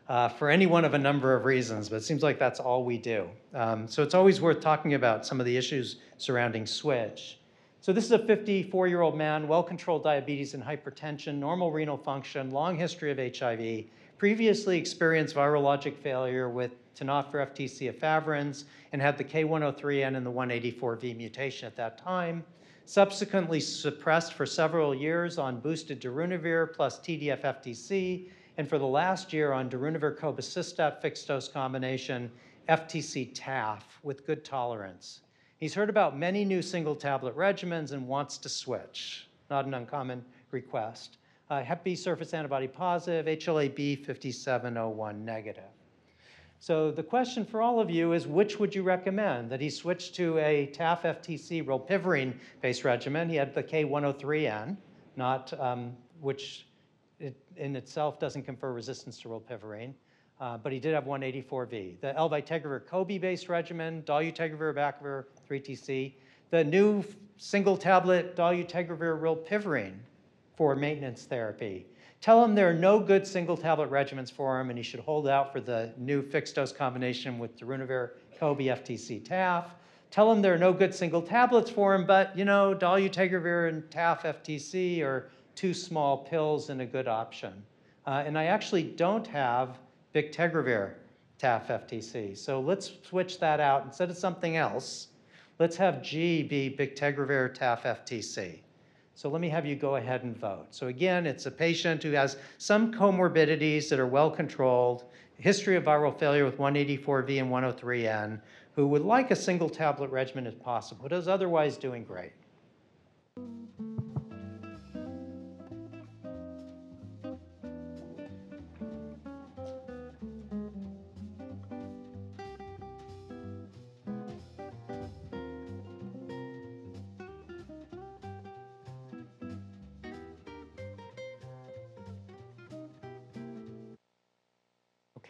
uh, for any one of a number of reasons, but it seems like that's all we do. Um, so it's always worth talking about some of the issues surrounding switch. So this is a fifty-four-year-old man, well-controlled diabetes and hypertension, normal renal function, long history of H I V, previously experienced virologic failure with T A F for F T C efavirenz and had the K one oh three N and the M one eighty-four V mutation at that time. Subsequently suppressed for several years on boosted darunavir plus T D F F T C, and for the last year on darunavir cobicistat fixed dose combination F T C T A F with good tolerance. He's heard about many new single tablet regimens and wants to switch. Not an uncommon request. Uh, Hep B surface antibody positive, H L A B fifty-seven oh one negative. So the question for all of you is, which would you recommend? That he switch to a T A F F T C rolpivirine-based regimen. He had the K one oh three N, not, um, which it, in itself doesn't confer resistance to rolpivirine, uh, but he did have M one eighty-four V. The elvitegravir Kobi-based regimen, dolutegravir, abacavir, three T C. The new single-tablet dolutegravir rolpivirine for maintenance therapy. Tell him there are no good single-tablet regimens for him, and he should hold out for the new fixed-dose combination with darunavir, Kobi, F T C, T A F. tell them there are no good single tablets for them, but, you know, dolutegravir and T A F F T C are two small pills and a good option. Uh, and I actually don't have bictegravir T A F F T C. So let's switch that out. Instead of something else, let's have G be bictegravir T A F F T C. So let me have you go ahead and vote. So again, it's a patient who has some comorbidities that are well controlled, history of viral failure with one eighty-four V and one oh three N, who would like a single tablet regimen if possible, but is otherwise doing great.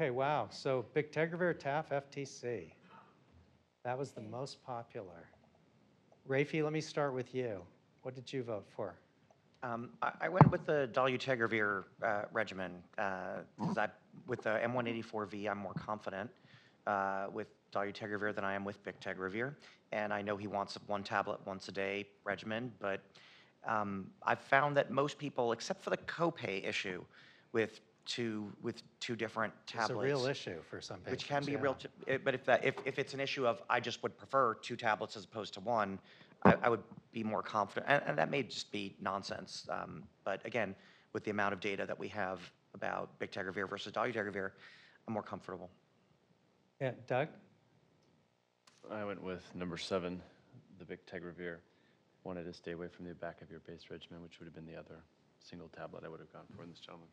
Okay, wow, so bictegravir T A F F T C. That was the most popular. Rafi, let me start with you. What did you vote for? Um, I, I went with the dolutegravir uh, regimen because uh, with the M one eighty-four V, I'm more confident uh, with dolutegravir than I am with bictegravir. And I know he wants one tablet once a day regimen, but um, I've found that most people, except for the copay issue with Two, with two different tablets. It's a real issue for some patients. Which can be yeah. a real, but if, that, if, if it's an issue of I just would prefer two tablets as opposed to one, I, I would be more confident. And, and that may just be nonsense. Um, but again, with the amount of data that we have about bictegravir versus dolutegravir, I'm more comfortable. Yeah, Doug? I went with number seven, the bictegravir. Wanted to stay away from the back of your base regimen, which would have been the other single tablet I would have gone for in this gentleman.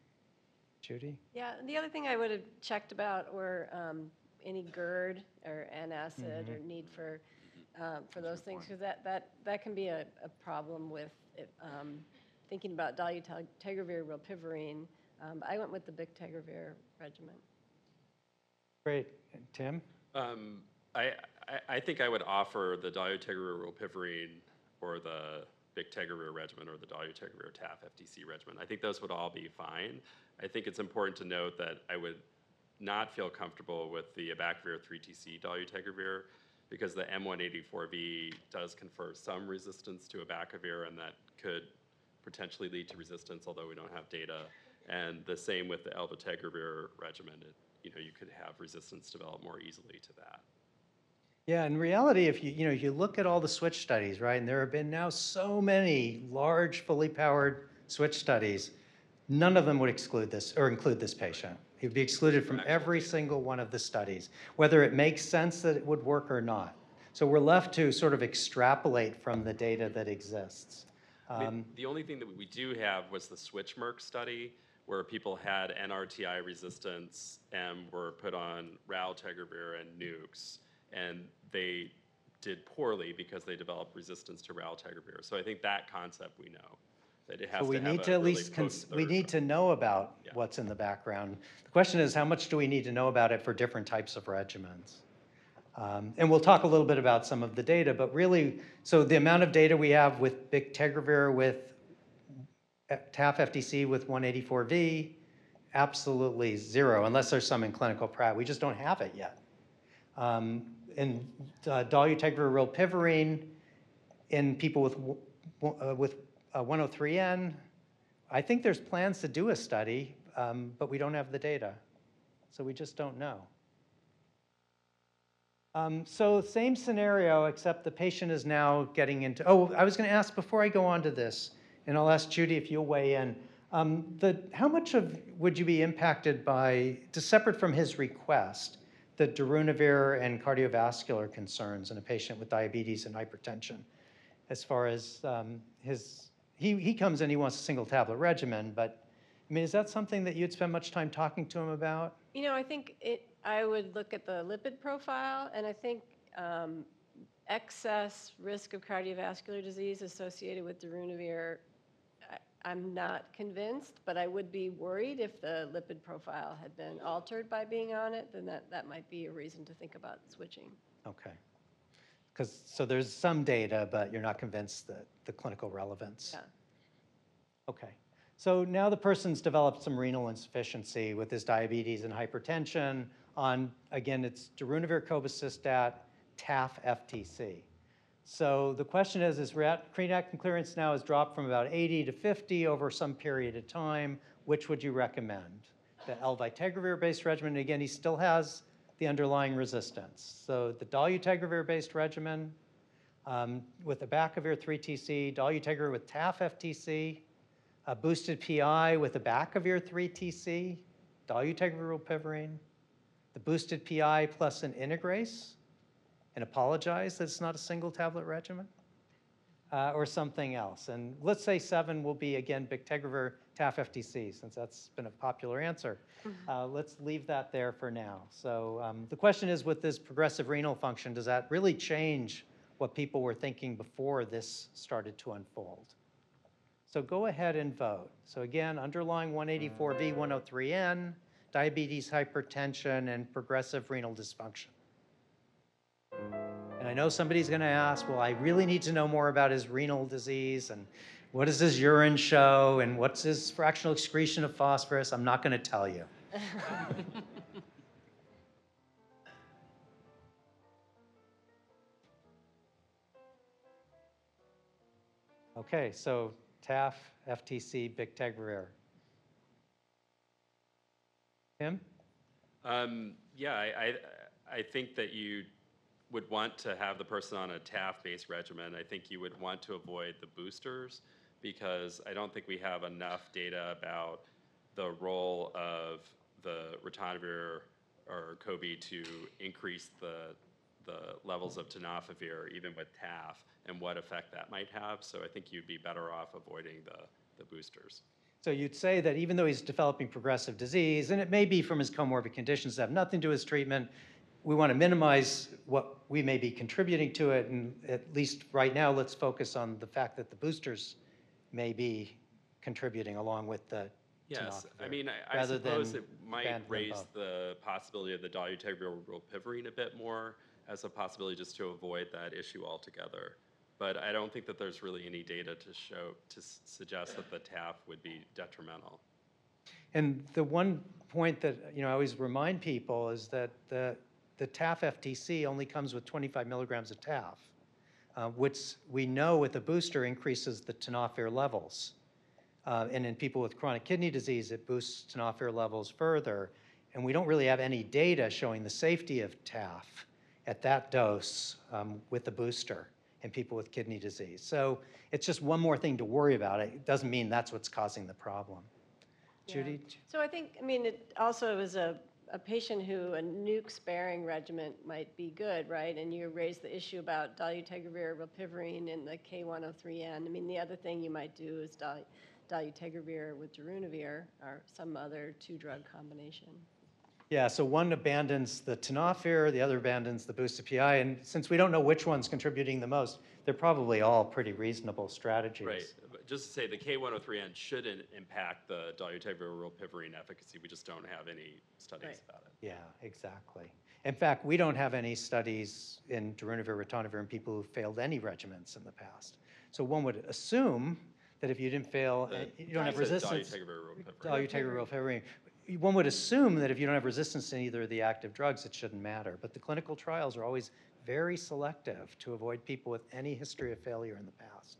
Judy? Yeah, the other thing I would have checked about were um, any GERD or N acid mm-hmm. or need for uh, for That's those things, because that, that, that can be a, a problem with it, um, thinking about dolutegravir, rilpivirine. Um, I went with the bictegravir regimen. Great. Tim? Um, I, I, I think I would offer the dolutegravir, rilpivirine, or the bictegravir regimen, or the dolutegravir T A F F T C regimen. I think those would all be fine. I think it's important to note that I would not feel comfortable with the abacavir three T C dolutegravir because the M one eighty-four V does confer some resistance to abacavir, and that could potentially lead to resistance, although we don't have data. And the same with the elvategravir regimen. It, you know, you could have resistance develop more easily to that. Yeah, in reality, if you, you know, you look at all the switch studies, right, and there have been now so many large, fully powered switch studies, none of them would exclude this or include this patient. He would be excluded from every single one of the studies, whether it makes sense that it would work or not. So we're left to sort of extrapolate from the data that exists. Um, I mean, the only thing that we do have was the switch Merck study, where people had N R T I resistance and were put on raltegravir and nukes. And they did poorly because they developed resistance to raltegravir. So I think that concept we know. That it has so we to need to at really least we need to know about yeah. what's in the background. The question is, how much do we need to know about it for different types of regimens? Um, and we'll talk a little bit about some of the data, but really, so the amount of data we have with bictegravir, with T A F F T C, with one eighty-four V, absolutely zero, unless there's some in clinical practice. We just don't have it yet. Um, and uh, dolutegravir rilpivirine in people with uh, with uh, one oh three N, I think there's plans to do a study, um, but we don't have the data, so we just don't know. Um, so same scenario, except the patient is now getting into. Oh, I was going to ask before I go on to this, and I'll ask Judy if you'll weigh in. Um, the how much of would you be impacted by, to separate from his request, the darunavir and cardiovascular concerns in a patient with diabetes and hypertension, as far as um, his, he, he comes in, he wants a single tablet regimen, but I mean, is that something that you'd spend much time talking to him about? You know, I think it, I would look at the lipid profile, and I think um, excess risk of cardiovascular disease associated with darunavir, I, I'm not convinced, but I would be worried if the lipid profile had been altered by being on it, then that, that might be a reason to think about switching. Okay. Because so there's some data, but you're not convinced that the clinical relevance. Yeah. Okay. So now the person's developed some renal insufficiency with his diabetes and hypertension on, again, it's darunavir, cobicistat, T A F F T C. So the question is, is cream-actin clearance now has dropped from about eighty to fifty over some period of time. Which would you recommend? The L-vitegravir-based regimen, again, he still has the underlying resistance. So the dolutegravir-based regimen um, with abacavir three T C, dolutegravir with T A F F T C, a boosted P I with abacavir three T C, dolutegravir rilpivirine, the boosted P I plus an integrase, and apologize that it's not a single tablet regimen, uh, or something else. And let's say seven will be, again, bictegravir T A F F T C, since that's been a popular answer. Uh, let's leave that there for now. So um, the question is, with this progressive renal function, does that really change what people were thinking before this started to unfold? So go ahead and vote. So again, underlying one eighty-four V, one oh three N, diabetes, hypertension, and progressive renal dysfunction. And I know somebody's going to ask, well, I really need to know more about his renal disease, and what does his urine show, and what's his fractional excretion of phosphorus? I'm not going to tell you. Okay, so T A F, F T C, bictegravir. Tim? Um, yeah, I, I, I think that you would want to have the person on a T A F-based regimen. I think you would want to avoid the boosters, because I don't think we have enough data about the role of the ritonavir or COVID to increase the, the levels of tenofovir, even with T A F, and what effect that might have. So I think you'd be better off avoiding the, the boosters. So you'd say that even though he's developing progressive disease, and it may be from his comorbid conditions that have nothing to do with his treatment, we want to minimize what we may be contributing to it, and at least right now, let's focus on the fact that the boosters may be contributing along with the yes. I mean, I, I suppose it might raise the possibility of the dolutegravir rilpivirine a bit more as a possibility, just to avoid that issue altogether. But I don't think that there's really any data to show to suggest that the T A F would be detrimental. And the one point that you know I always remind people is that the The T A F F T C only comes with twenty-five milligrams of T A F, uh, which we know with a booster increases the tenofovir levels. Uh, and in people with chronic kidney disease, it boosts tenofovir levels further. And we don't really have any data showing the safety of T A F at that dose um, with the booster in people with kidney disease. So it's just one more thing to worry about. It doesn't mean that's what's causing the problem. Yeah. Judy? So I think, I mean, it also is a a patient who a nuke-sparing regimen might be good, right? And you raised the issue about dolutegravir, rilpivirine, and the K one oh three N. I mean, the other thing you might do is dol dolutegravir with darunavir or some other two-drug combination. Yeah, so one abandons the tenofovir, the other abandons the boosted P I, and since we don't know which one's contributing the most, they're probably all pretty reasonable strategies. Right. Just to say, the K one oh three N shouldn't impact the dolutegravir rilpivirine efficacy. We just don't have any studies right. about it. Yeah, exactly. In fact, we don't have any studies in darunavir, ritonavir in people who failed any regimens in the past. So one would assume that if you didn't fail, the, you don't have resistance. Dolutegravir rilpivirine. One would assume that if you don't have resistance to either of the active drugs, it shouldn't matter. But the clinical trials are always very selective to avoid people with any history of failure in the past.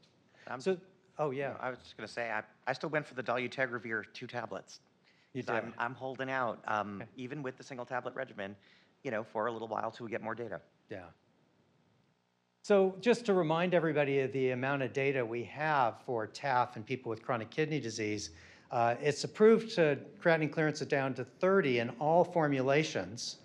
Um, so. Oh, yeah. No, I was just going to say, I, I still went for the dolutegravir two tablets. You did. I'm, I'm holding out, um, okay. even with the single tablet regimen, you know, for a little while till we get more data. Yeah. So just to remind everybody of the amount of data we have for T A F in people with chronic kidney disease, uh, it's approved to creatinine clearance it down to thirty in all formulations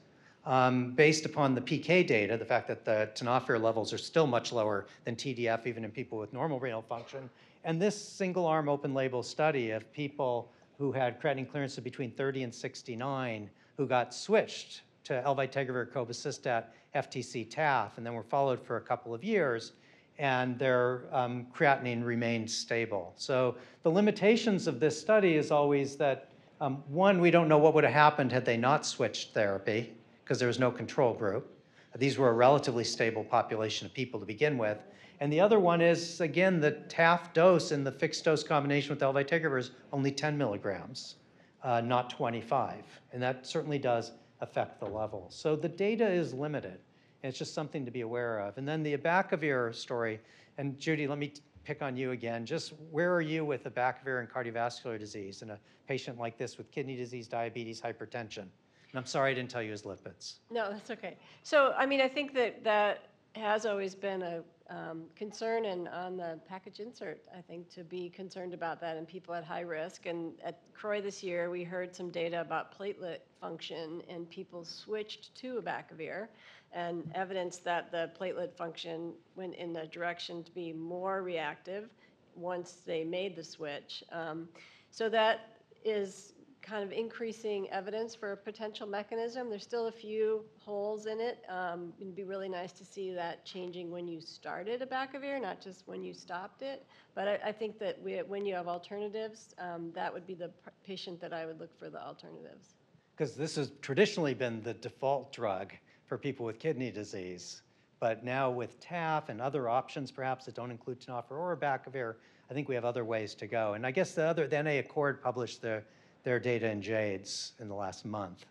um, based upon the P K data, the fact that the tenofovir levels are still much lower than T D F, even in people with normal renal function. And this single-arm open-label study of people who had creatinine clearance of between thirty and sixty-nine who got switched to L-vitegravir, cobicistat, F T C, T A F, and then were followed for a couple of years, and their um, creatinine remained stable. So the limitations of this study is always that, um, one, we don't know what would have happened had they not switched therapy, because there was no control group. These were a relatively stable population of people to begin with. And the other one is, again, the T A F dose in the fixed dose combination with L-vitegravir is only ten milligrams, uh, not twenty-five. And that certainly does affect the level. So the data is limited. It's just something to be aware of. And then the abacavir story, and Judy, let me pick on you again. Just where are you with abacavir and cardiovascular disease in a patient like this with kidney disease, diabetes, hypertension? And I'm sorry I didn't tell you his lipids. No, that's okay. So, I mean, I think that that has always been a um, concern, and on the package insert, I think, to be concerned about that in people at high risk. And at C R O I this year, we heard some data about platelet function, and people switched to abacavir, and evidence that the platelet function went in the direction to be more reactive once they made the switch. Um, so that is kind of increasing evidence for a potential mechanism. There's still a few holes in it. Um, it'd be really nice to see that changing when you started abacavir, not just when you stopped it. But I, I think that we, when you have alternatives, um, that would be the patient that I would look for the alternatives. Because this has traditionally been the default drug for people with kidney disease. But now with T A F and other options perhaps that don't include tenofovir or abacavir, I think we have other ways to go. And I guess the other, the N A Accord published the their data in J A I D S in the last month,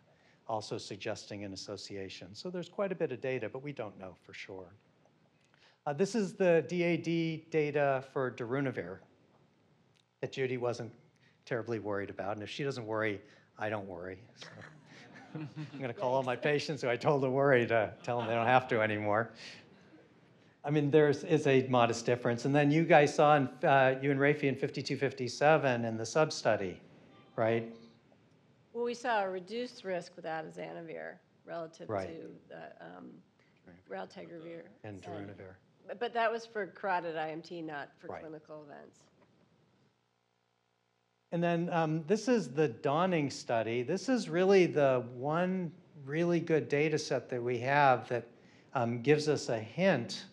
also suggesting an association. So there's quite a bit of data, but we don't know for sure. Uh, this is the D A D data for darunavir that Judy wasn't terribly worried about. And if she doesn't worry, I don't worry. So I'm gonna call all my patients who I told to worry to tell them they don't have to anymore. I mean, there is a modest difference. And then you guys saw, in, uh, you and Rafi in fifty-two fifty-seven in the sub-study, right? Well, we saw a reduced risk with atazanavir relative right. to the um, raltegravir and darunavir. But that was for carotid I M T, not for right. clinical events. And then um, this is the Dawning study. This is really the one really good data set that we have that um, gives us a hint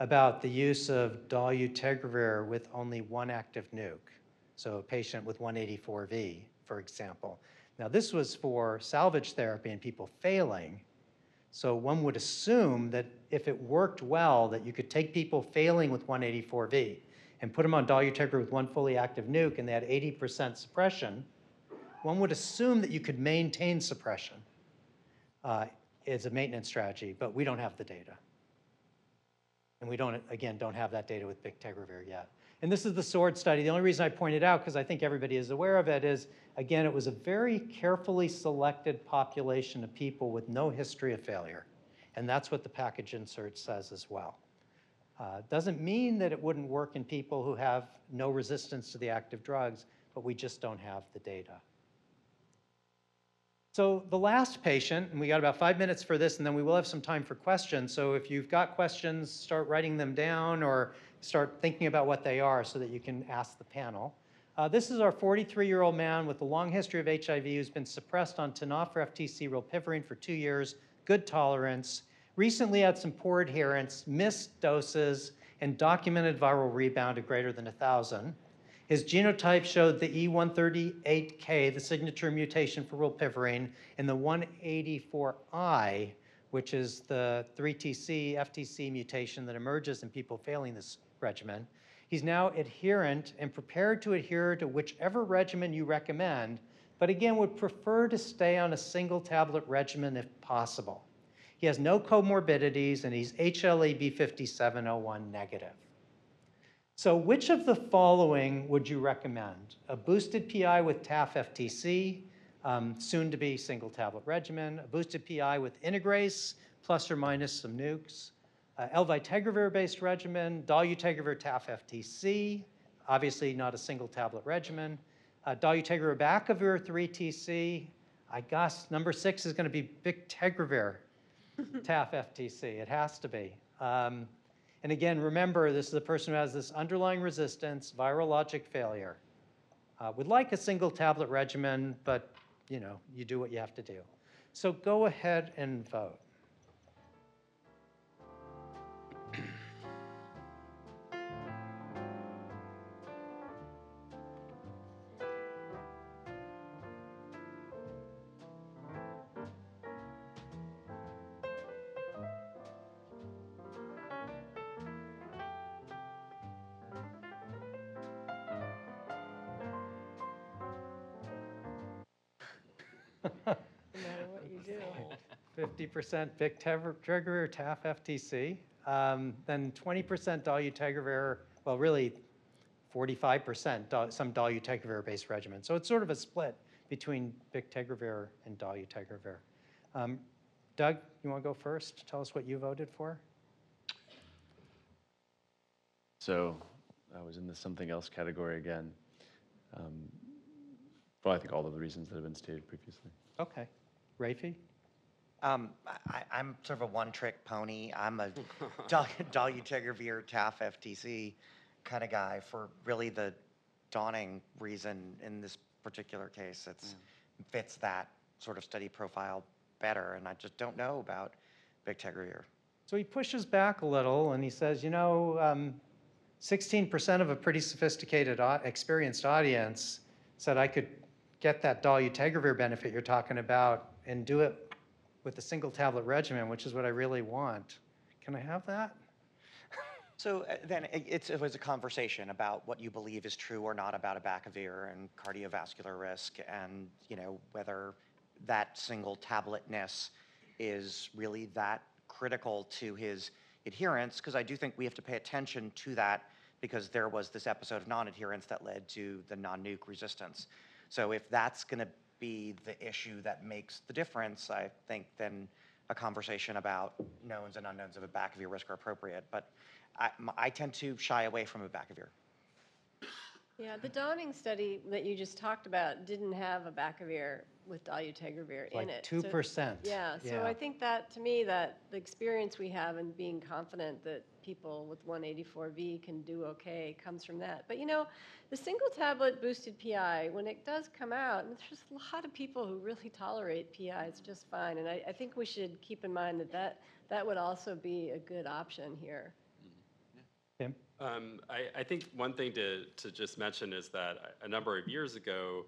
about the use of dolutegravir with only one active nuke. So a patient with M one eighty-four V, for example. Now this was for salvage therapy and people failing. So one would assume that if it worked well, that you could take people failing with M one eighty-four V and put them on dolutegravir with one fully active nuke and they had eighty percent suppression. One would assume that you could maintain suppression uh, as a maintenance strategy, but we don't have the data. And we don't, again, don't have that data with bictegravir yet. And this is the SWORD study. The only reason I point it out, because I think everybody is aware of it, is, again, it was a very carefully selected population of people with no history of failure. And that's what the package insert says as well. Uh, doesn't mean that it wouldn't work in people who have no resistance to the active drugs, but we just don't have the data. So the last patient, and we got about five minutes for this, and then we will have some time for questions. So if you've got questions, start writing them down or start thinking about what they are so that you can ask the panel. Uh, this is our forty-three-year-old man with a long history of H I V who's been suppressed on tenofovir F T C rilpivirine for two years, good tolerance, recently had some poor adherence, missed doses, and documented viral rebound of greater than one thousand. His genotype showed the E one thirty-eight K, the signature mutation for rilpivirine, and the one eighty-four I, which is the three T C F T C mutation that emerges in people failing this regimen. He's now adherent and prepared to adhere to whichever regimen you recommend, but again, would prefer to stay on a single tablet regimen if possible. He has no comorbidities, and he's H L A B fifty-seven oh one negative. So which of the following would you recommend? A boosted P I with T A F F T C, um, soon to be single tablet regimen, a boosted P I with integrase, plus or minus some nukes, uh, elvitegravir-based regimen, dolutegravir T A F F T C, obviously not a single tablet regimen, uh, dolutegravir abacavir three T C, I guess number six is gonna be bictegravir T A F F T C, it has to be. Um, And again, remember, this is a person who has this underlying resistance, virologic failure. Uh, would like a single tablet regimen, but you know, you do what you have to do. So go ahead and vote. fifty percent Bictegravir T A F F T C, um, then twenty percent dolutegravir, well really forty-five percent some dolutegravir-based regimen. So it's sort of a split between Bictegravir and dolutegravir. Um, Doug, you want to go first? Tell us what you voted for. So I was in the something else category again. Um, well, I think all of the reasons that have been stated previously. Okay. Rafi? Um, I, I'm sort of a one-trick pony. I'm a dolutegravir T A F F T C kind of guy for really the Dawning reason in this particular case. It yeah. fits that sort of study profile better, and I just don't know about Bictegravir. So he pushes back a little, and he says, you know, um, sixteen percent of a pretty sophisticated, experienced audience said I could get that dolutegravir benefit you're talking about and do it with a single tablet regimen, which is what I really want. Can I have that? So uh, then it's, it was a conversation about what you believe is true or not about abacavir and cardiovascular risk, and you know whether that single tabletness is really that critical to his adherence, because I do think we have to pay attention to that, because there was this episode of non-adherence that led to the non-nuke resistance. So if that's going to be the issue that makes the difference, I think then a conversation about knowns and unknowns of abacavir risk are appropriate. But I, I tend to shy away from abacavir. Yeah, the Dawning study that you just talked about didn't have abacavir with dolutegravir like in it. Like two percent. So, yeah, so yeah. I think that, to me, that the experience we have in being confident that people with one eighty-four V can do okay comes from that. But you know, the single tablet boosted P I, when it does come out, and there's just a lot of people who really tolerate P Is just fine, and I, I think we should keep in mind that, that that would also be a good option here. Tim? Um, I, I think one thing to, to just mention is that a number of years ago,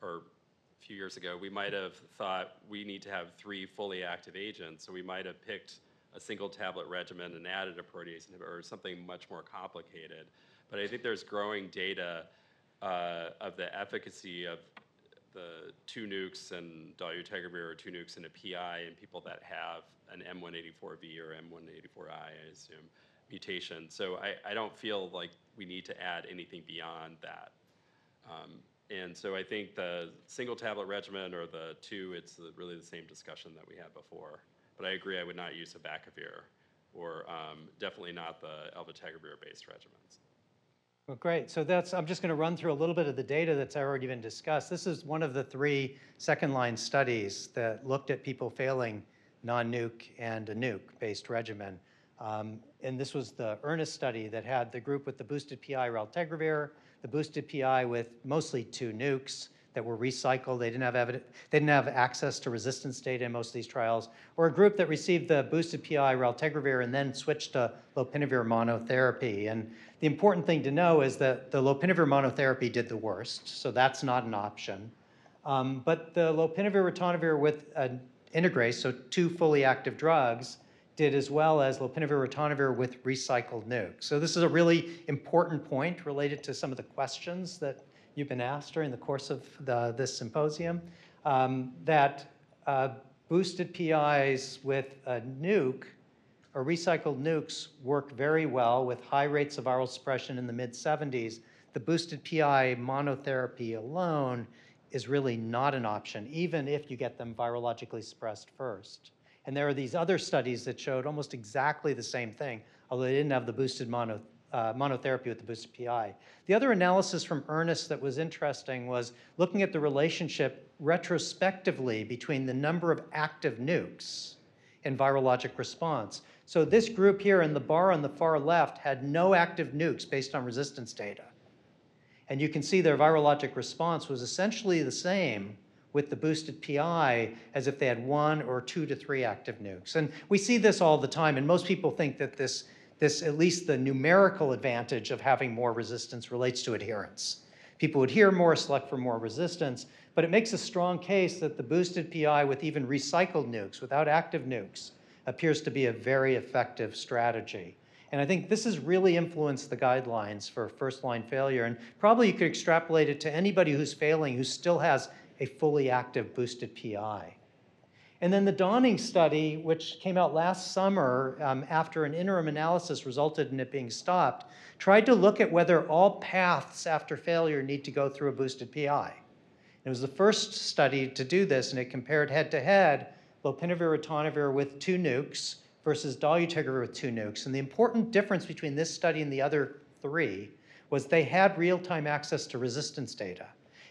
or a few years ago, we might have thought we need to have three fully active agents. So we might have picked a single tablet regimen and added a protease inhibitor or something much more complicated. But I think there's growing data uh, of the efficacy of the two nukes and dolutegravir, or two nukes and a P I in people that have an M one eighty-four V or M one eighty-four I, I assume, mutation. So I, I don't feel like we need to add anything beyond that. Um, And so I think the single tablet regimen or the two, it's the, really the same discussion that we had before. But I agree, I would not use abacavir, or um, definitely not the elvitegravir-based regimens. Well, great. So that's, I'm just going to run through a little bit of the data that's already been discussed. This is one of the three second-line studies that looked at people failing non-nuke and a nuke-based regimen. Um, and this was the EARNEST study that had the group with the boosted P I raltegravir, the boosted P I with mostly two nukes that were recycled. They didn't have evidence, they didn't have access to resistance data in most of these trials, or a group that received the boosted P I raltegravir and then switched to lopinavir monotherapy. And the important thing to know is that the lopinavir monotherapy did the worst, so that's not an option. Um, but the lopinavir ritonavir with an integrase, so two fully active drugs, did as well as lopinavir ritonavir with recycled nukes. So this is a really important point related to some of the questions that you've been asked during the course of the, this symposium, um, that uh, boosted P Is with a nuke or recycled nukes work very well with high rates of viral suppression in the mid seventies. The boosted P I monotherapy alone is really not an option, even if you get them virologically suppressed first. And there are these other studies that showed almost exactly the same thing, although they didn't have the boosted mono, uh, monotherapy with the boosted P I. The other analysis from EARNEST that was interesting was looking at the relationship retrospectively between the number of active nukes and virologic response. So this group here in the bar on the far left had no active nukes based on resistance data. And you can see their virologic response was essentially the same with the boosted P I as if they had one or two to three active nukes. And we see this all the time, and most people think that this, this at least the numerical advantage of having more resistance relates to adherence. People adhere more, select for more resistance, but it makes a strong case that the boosted P I with even recycled nukes, without active nukes, appears to be a very effective strategy. And I think this has really influenced the guidelines for first-line failure, and probably you could extrapolate it to anybody who's failing who still has a fully active boosted P I. And then the Dawning study, which came out last summer um, after an interim analysis resulted in it being stopped, tried to look at whether all paths after failure need to go through a boosted P I. It was the first study to do this, and it compared head-to-head lopinavir ritonavir with two nukes versus dolutegravir with two nukes. And the important difference between this study and the other three was they had real-time access to resistance data.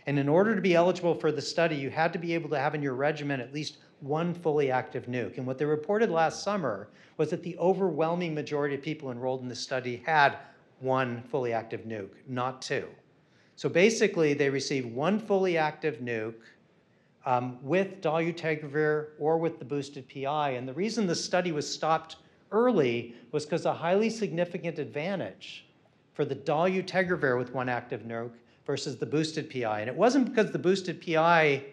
And in order to be eligible for the study, you had to be able to have in your regimen at least one fully active nuke. And what they reported last summer was that the overwhelming majority of people enrolled in this study had one fully active nuke, not two. So basically, they received one fully active nuke um, with dolutegravir or with the boosted P I. And the reason the study was stopped early was because a highly significant advantage for the dolutegravir with one active nuke versus the boosted P I. And it wasn't because the boosted P I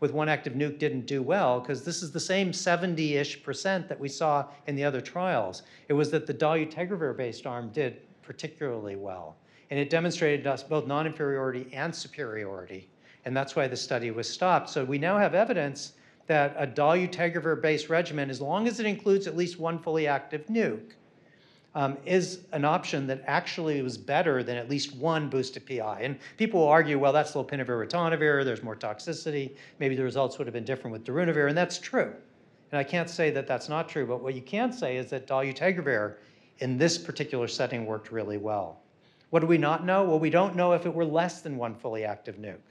with one active nuke didn't do well, because this is the same seventy-ish percent that we saw in the other trials. It was that the dolutegravir-based arm did particularly well. And it demonstrated to us both non-inferiority and superiority. And that's why the study was stopped. So we now have evidence that a dolutegravir-based regimen, as long as it includes at least one fully active nuke, Um, is an option that actually was better than at least one boosted P I. And people will argue, well, that's lopinavir ritonavir, there's more toxicity, maybe the results would have been different with darunavir, and that's true. And I can't say that that's not true, but what you can say is that dolutegravir in this particular setting worked really well. What do we not know? Well, we don't know if it were less than one fully active nuke.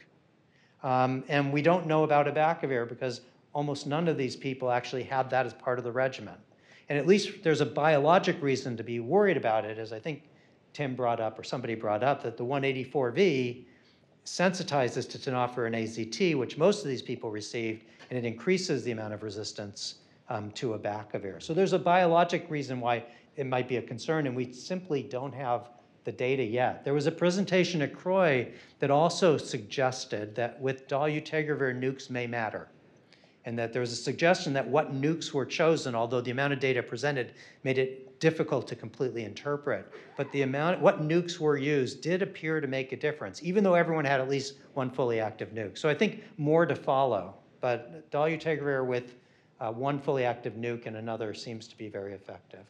Um, and we don't know about abacavir because almost none of these people actually had that as part of the regimen. And at least there's a biologic reason to be worried about it, as I think Tim brought up, or somebody brought up, that the one eighty-four V sensitizes to tenofovir and A Z T, which most of these people received, and it increases the amount of resistance um, to abacavir. So there's a biologic reason why it might be a concern, and we simply don't have the data yet. There was a presentation at C R O I that also suggested that with dolutegravir, nukes may matter, and that there was a suggestion that what nukes were chosen, although the amount of data presented made it difficult to completely interpret, but the amount, what nukes were used did appear to make a difference, even though everyone had at least one fully active nuke. So I think more to follow, but dolutegravir with uh, one fully active nuke and another seems to be very effective.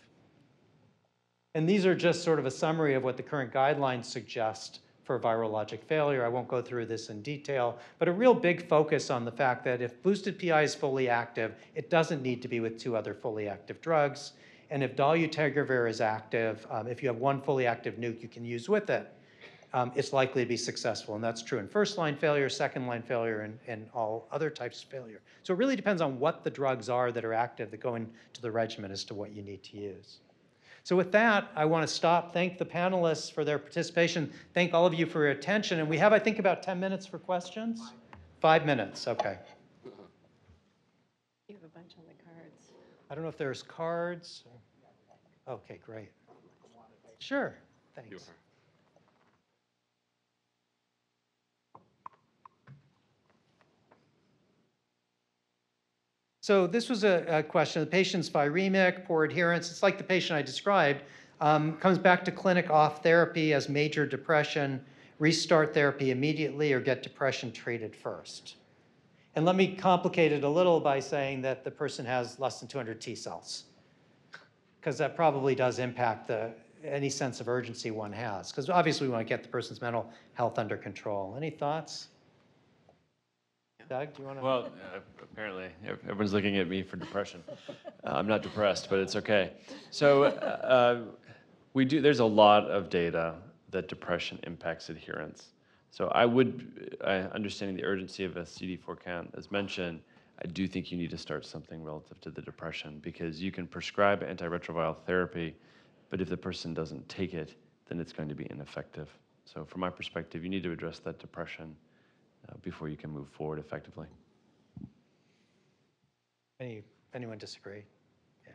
And these are just sort of a summary of what the current guidelines suggest for virologic failure. I won't go through this in detail, but a real big focus on the fact that if boosted P I is fully active, it doesn't need to be with two other fully active drugs. And if dolutegravir is active, um, if you have one fully active nuke you can use with it, um, it's likely to be successful. And that's true in first-line failure, second-line failure, and, and all other types of failure. So it really depends on what the drugs are that are active that go into the regimen as to what you need to use. So with that, I want to stop, thank the panelists for their participation, thank all of you for your attention, and we have, I think, about ten minutes for questions? Five minutes, okay. You have a bunch on the cards. I don't know if there's cards. Or... Okay, great. Sure, thanks. So this was a, a question. The patient's viremic, poor adherence. It's like the patient I described. Um, comes back to clinic off therapy as major depression. Restart therapy immediately or get depression treated first. And let me complicate it a little by saying that the person has less than two hundred T cells, because that probably does impact the, any sense of urgency one has, because obviously we want to get the person's mental health under control. Any thoughts? Doug, do you want to? Well, uh, apparently everyone's looking at me for depression. Uh, I'm not depressed, but it's okay. So uh, we do. There's a lot of data that depression impacts adherence. So I would, uh, understanding the urgency of a C D four count, as mentioned, I do think you need to start something relative to the depression, because you can prescribe antiretroviral therapy, but if the person doesn't take it, then it's going to be ineffective. So from my perspective, you need to address that depression Uh, before you can move forward effectively. Any, anyone disagree? Yeah.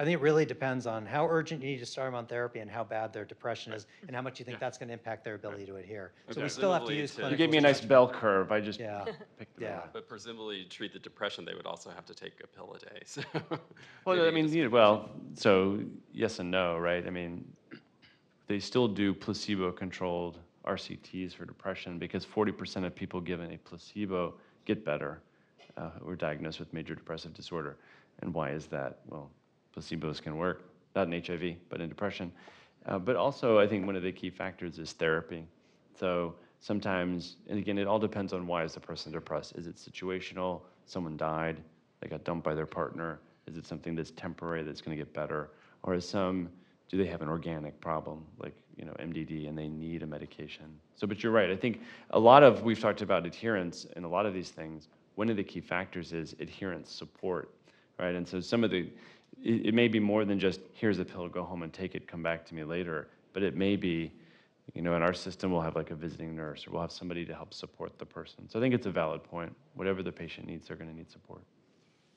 I think it really depends on how urgent you need to start them on therapy and how bad their depression is and how much you think yeah. that's going to impact their ability to adhere. Okay. So we still have to use clinical. You gave me a nice bell curve. I just yeah. picked the yeah. But presumably to treat the depression, they would also have to take a pill a day. So well, I mean, just... you, well, so yes and no, right? I mean, they still do placebo-controlled R C Ts for depression because forty percent of people given a placebo get better. uh, who were diagnosed with major depressive disorder. And why is that? Well, placebos can work, not in H I V, but in depression. Uh, but also, I think one of the key factors is therapy. So sometimes, and again, it all depends on why is the person depressed. Is it situational? Someone died, they got dumped by their partner. Is it something that's temporary that's going to get better? Or is some, do they have an organic problem, like you know M D D, and they need a medication? So, but you're right. I think a lot of, we've talked about adherence in a lot of these things. One of the key factors is adherence support, right? And so some of the, it, it may be more than just, here's a pill, go home and take it, come back to me later. But it may be, you know, in our system, we'll have like a visiting nurse, or we'll have somebody to help support the person. So I think it's a valid point. Whatever the patient needs, they're going to need support.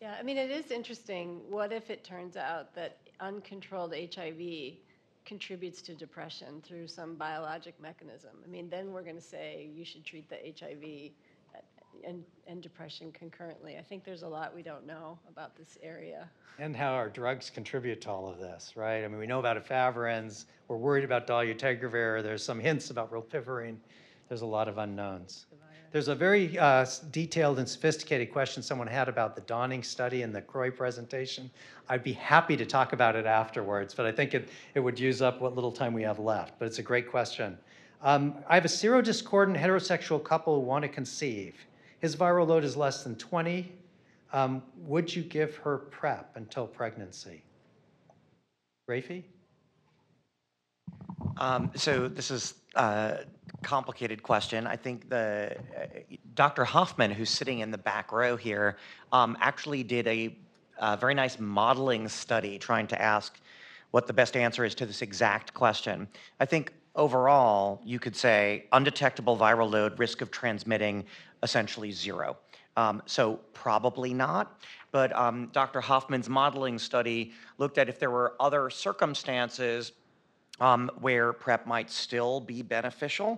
Yeah, I mean, it is interesting. What if it turns out that uncontrolled H I V contributes to depression through some biologic mechanism? I mean, then we're going to say you should treat the H I V and, and depression concurrently. I think there's a lot we don't know about this area. And how our drugs contribute to all of this, right? I mean, we know about efavirenz. We're worried about dolutegravir. There's some hints about rilpivirine. There's a lot of unknowns. There's a very uh, detailed and sophisticated question someone had about the Dawning study and the C R O I presentation. I'd be happy to talk about it afterwards, but I think it, it would use up what little time we have left. But it's a great question. Um, I have a serodiscordant heterosexual couple who want to conceive. His viral load is less than twenty. Um, would you give her PrEP until pregnancy? Rafi? Um, so this is uh complicated question. I think the uh, Doctor Hoffman, who's sitting in the back row here, um, actually did a, a very nice modeling study trying to ask what the best answer is to this exact question. I think overall, you could say undetectable viral load, risk of transmitting, essentially zero. Um, so probably not. But um, Doctor Hoffman's modeling study looked at if there were other circumstances Um, where PrEP might still be beneficial.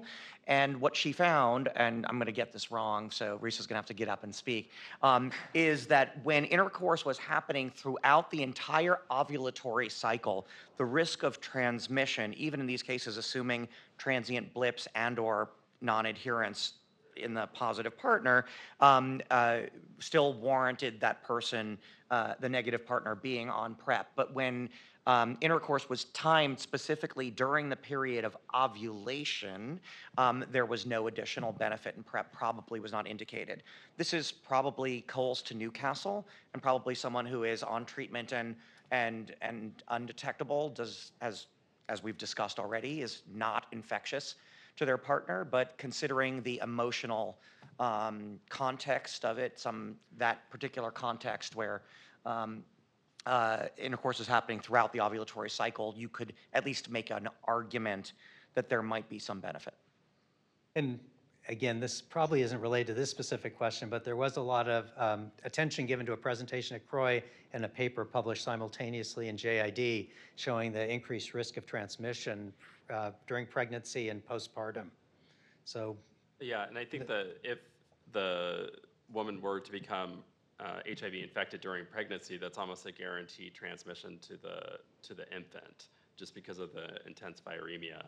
And what she found, and I'm going to get this wrong, so Risa's going to have to get up and speak, um, is that when intercourse was happening throughout the entire ovulatory cycle, the risk of transmission, even in these cases assuming transient blips and or non-adherence in the positive partner, um, uh, still warranted that person, uh, the negative partner, being on PrEP. But when Um, intercourse was timed specifically during the period of ovulation, um, there was no additional benefit, and PrEP probably was not indicated. This is probably Coles to Newcastle, and probably someone who is on treatment and and and undetectable, does, as as we've discussed already, is not infectious to their partner. But considering the emotional um, context of it, some that particular context where um, Uh, intercourse is happening throughout the ovulatory cycle, you could at least make an argument that there might be some benefit. And again, this probably isn't related to this specific question, but there was a lot of um, attention given to a presentation at C R O I and a paper published simultaneously in J I D showing the increased risk of transmission uh, during pregnancy and postpartum. So yeah, and I think that if the woman were to become Uh, H I V infected during pregnancy, that's almost a guaranteed transmission to the to the infant, just because of the intense viremia.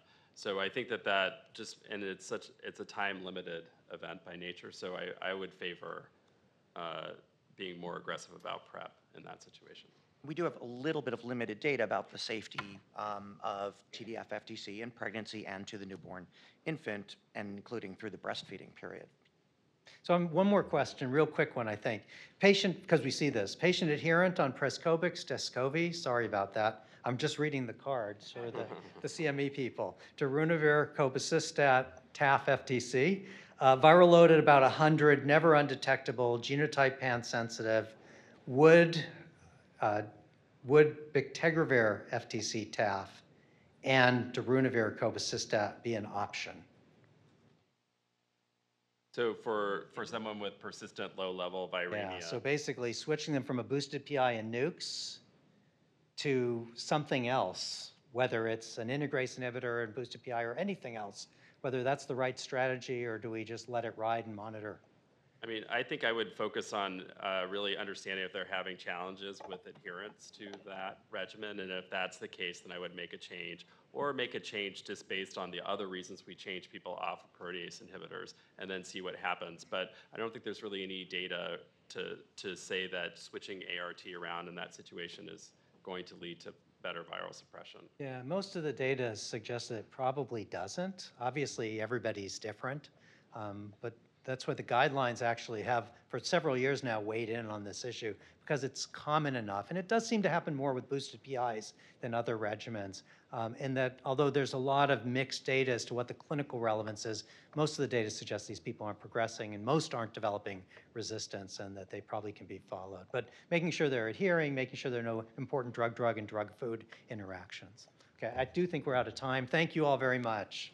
So I think that that just, and it's such, it's a time limited event by nature. So I, I would favor uh, being more aggressive about PrEP in that situation. We do have a little bit of limited data about the safety um, of T D F, F T C in pregnancy and to the newborn infant, and including through the breastfeeding period. So um, one more question, real quick one, I think. Patient, because we see this, patient adherent on Prescobix, Descovy, sorry about that. I'm just reading the cards for the, the C M E people. Darunavir, cobicistat, T A F, F T C. Uh, viral load at about one hundred, never undetectable, genotype pan-sensitive. Would, uh, would Bictegravir, F T C, T A F, and Darunavir, cobicistat be an option? So for, for someone with persistent low-level viremia. Yeah, so basically switching them from a boosted P I and nukes to something else, whether it's an integrase inhibitor and boosted P I or anything else, whether that's the right strategy, or do we just let it ride and monitor? I mean, I think I would focus on uh, really understanding if they're having challenges with adherence to that regimen, and if that's the case, then I would make a change. Or make a change just based on the other reasons we change people off of protease inhibitors, and then see what happens. But I don't think there's really any data to, to say that switching A R T around in that situation is going to lead to better viral suppression. Yeah, most of the data suggests that it probably doesn't. Obviously, everybody's different, um, but that's what the guidelines actually have for several years now weighed in on this issue because it's common enough. And it does seem to happen more with boosted P Is than other regimens. Um, and that although there's a lot of mixed data as to what the clinical relevance is, most of the data suggests these people aren't progressing and most aren't developing resistance and that they probably can be followed. But making sure they're adhering, making sure there are no important drug-drug and drug-food interactions. Okay, I do think we're out of time. Thank you all very much.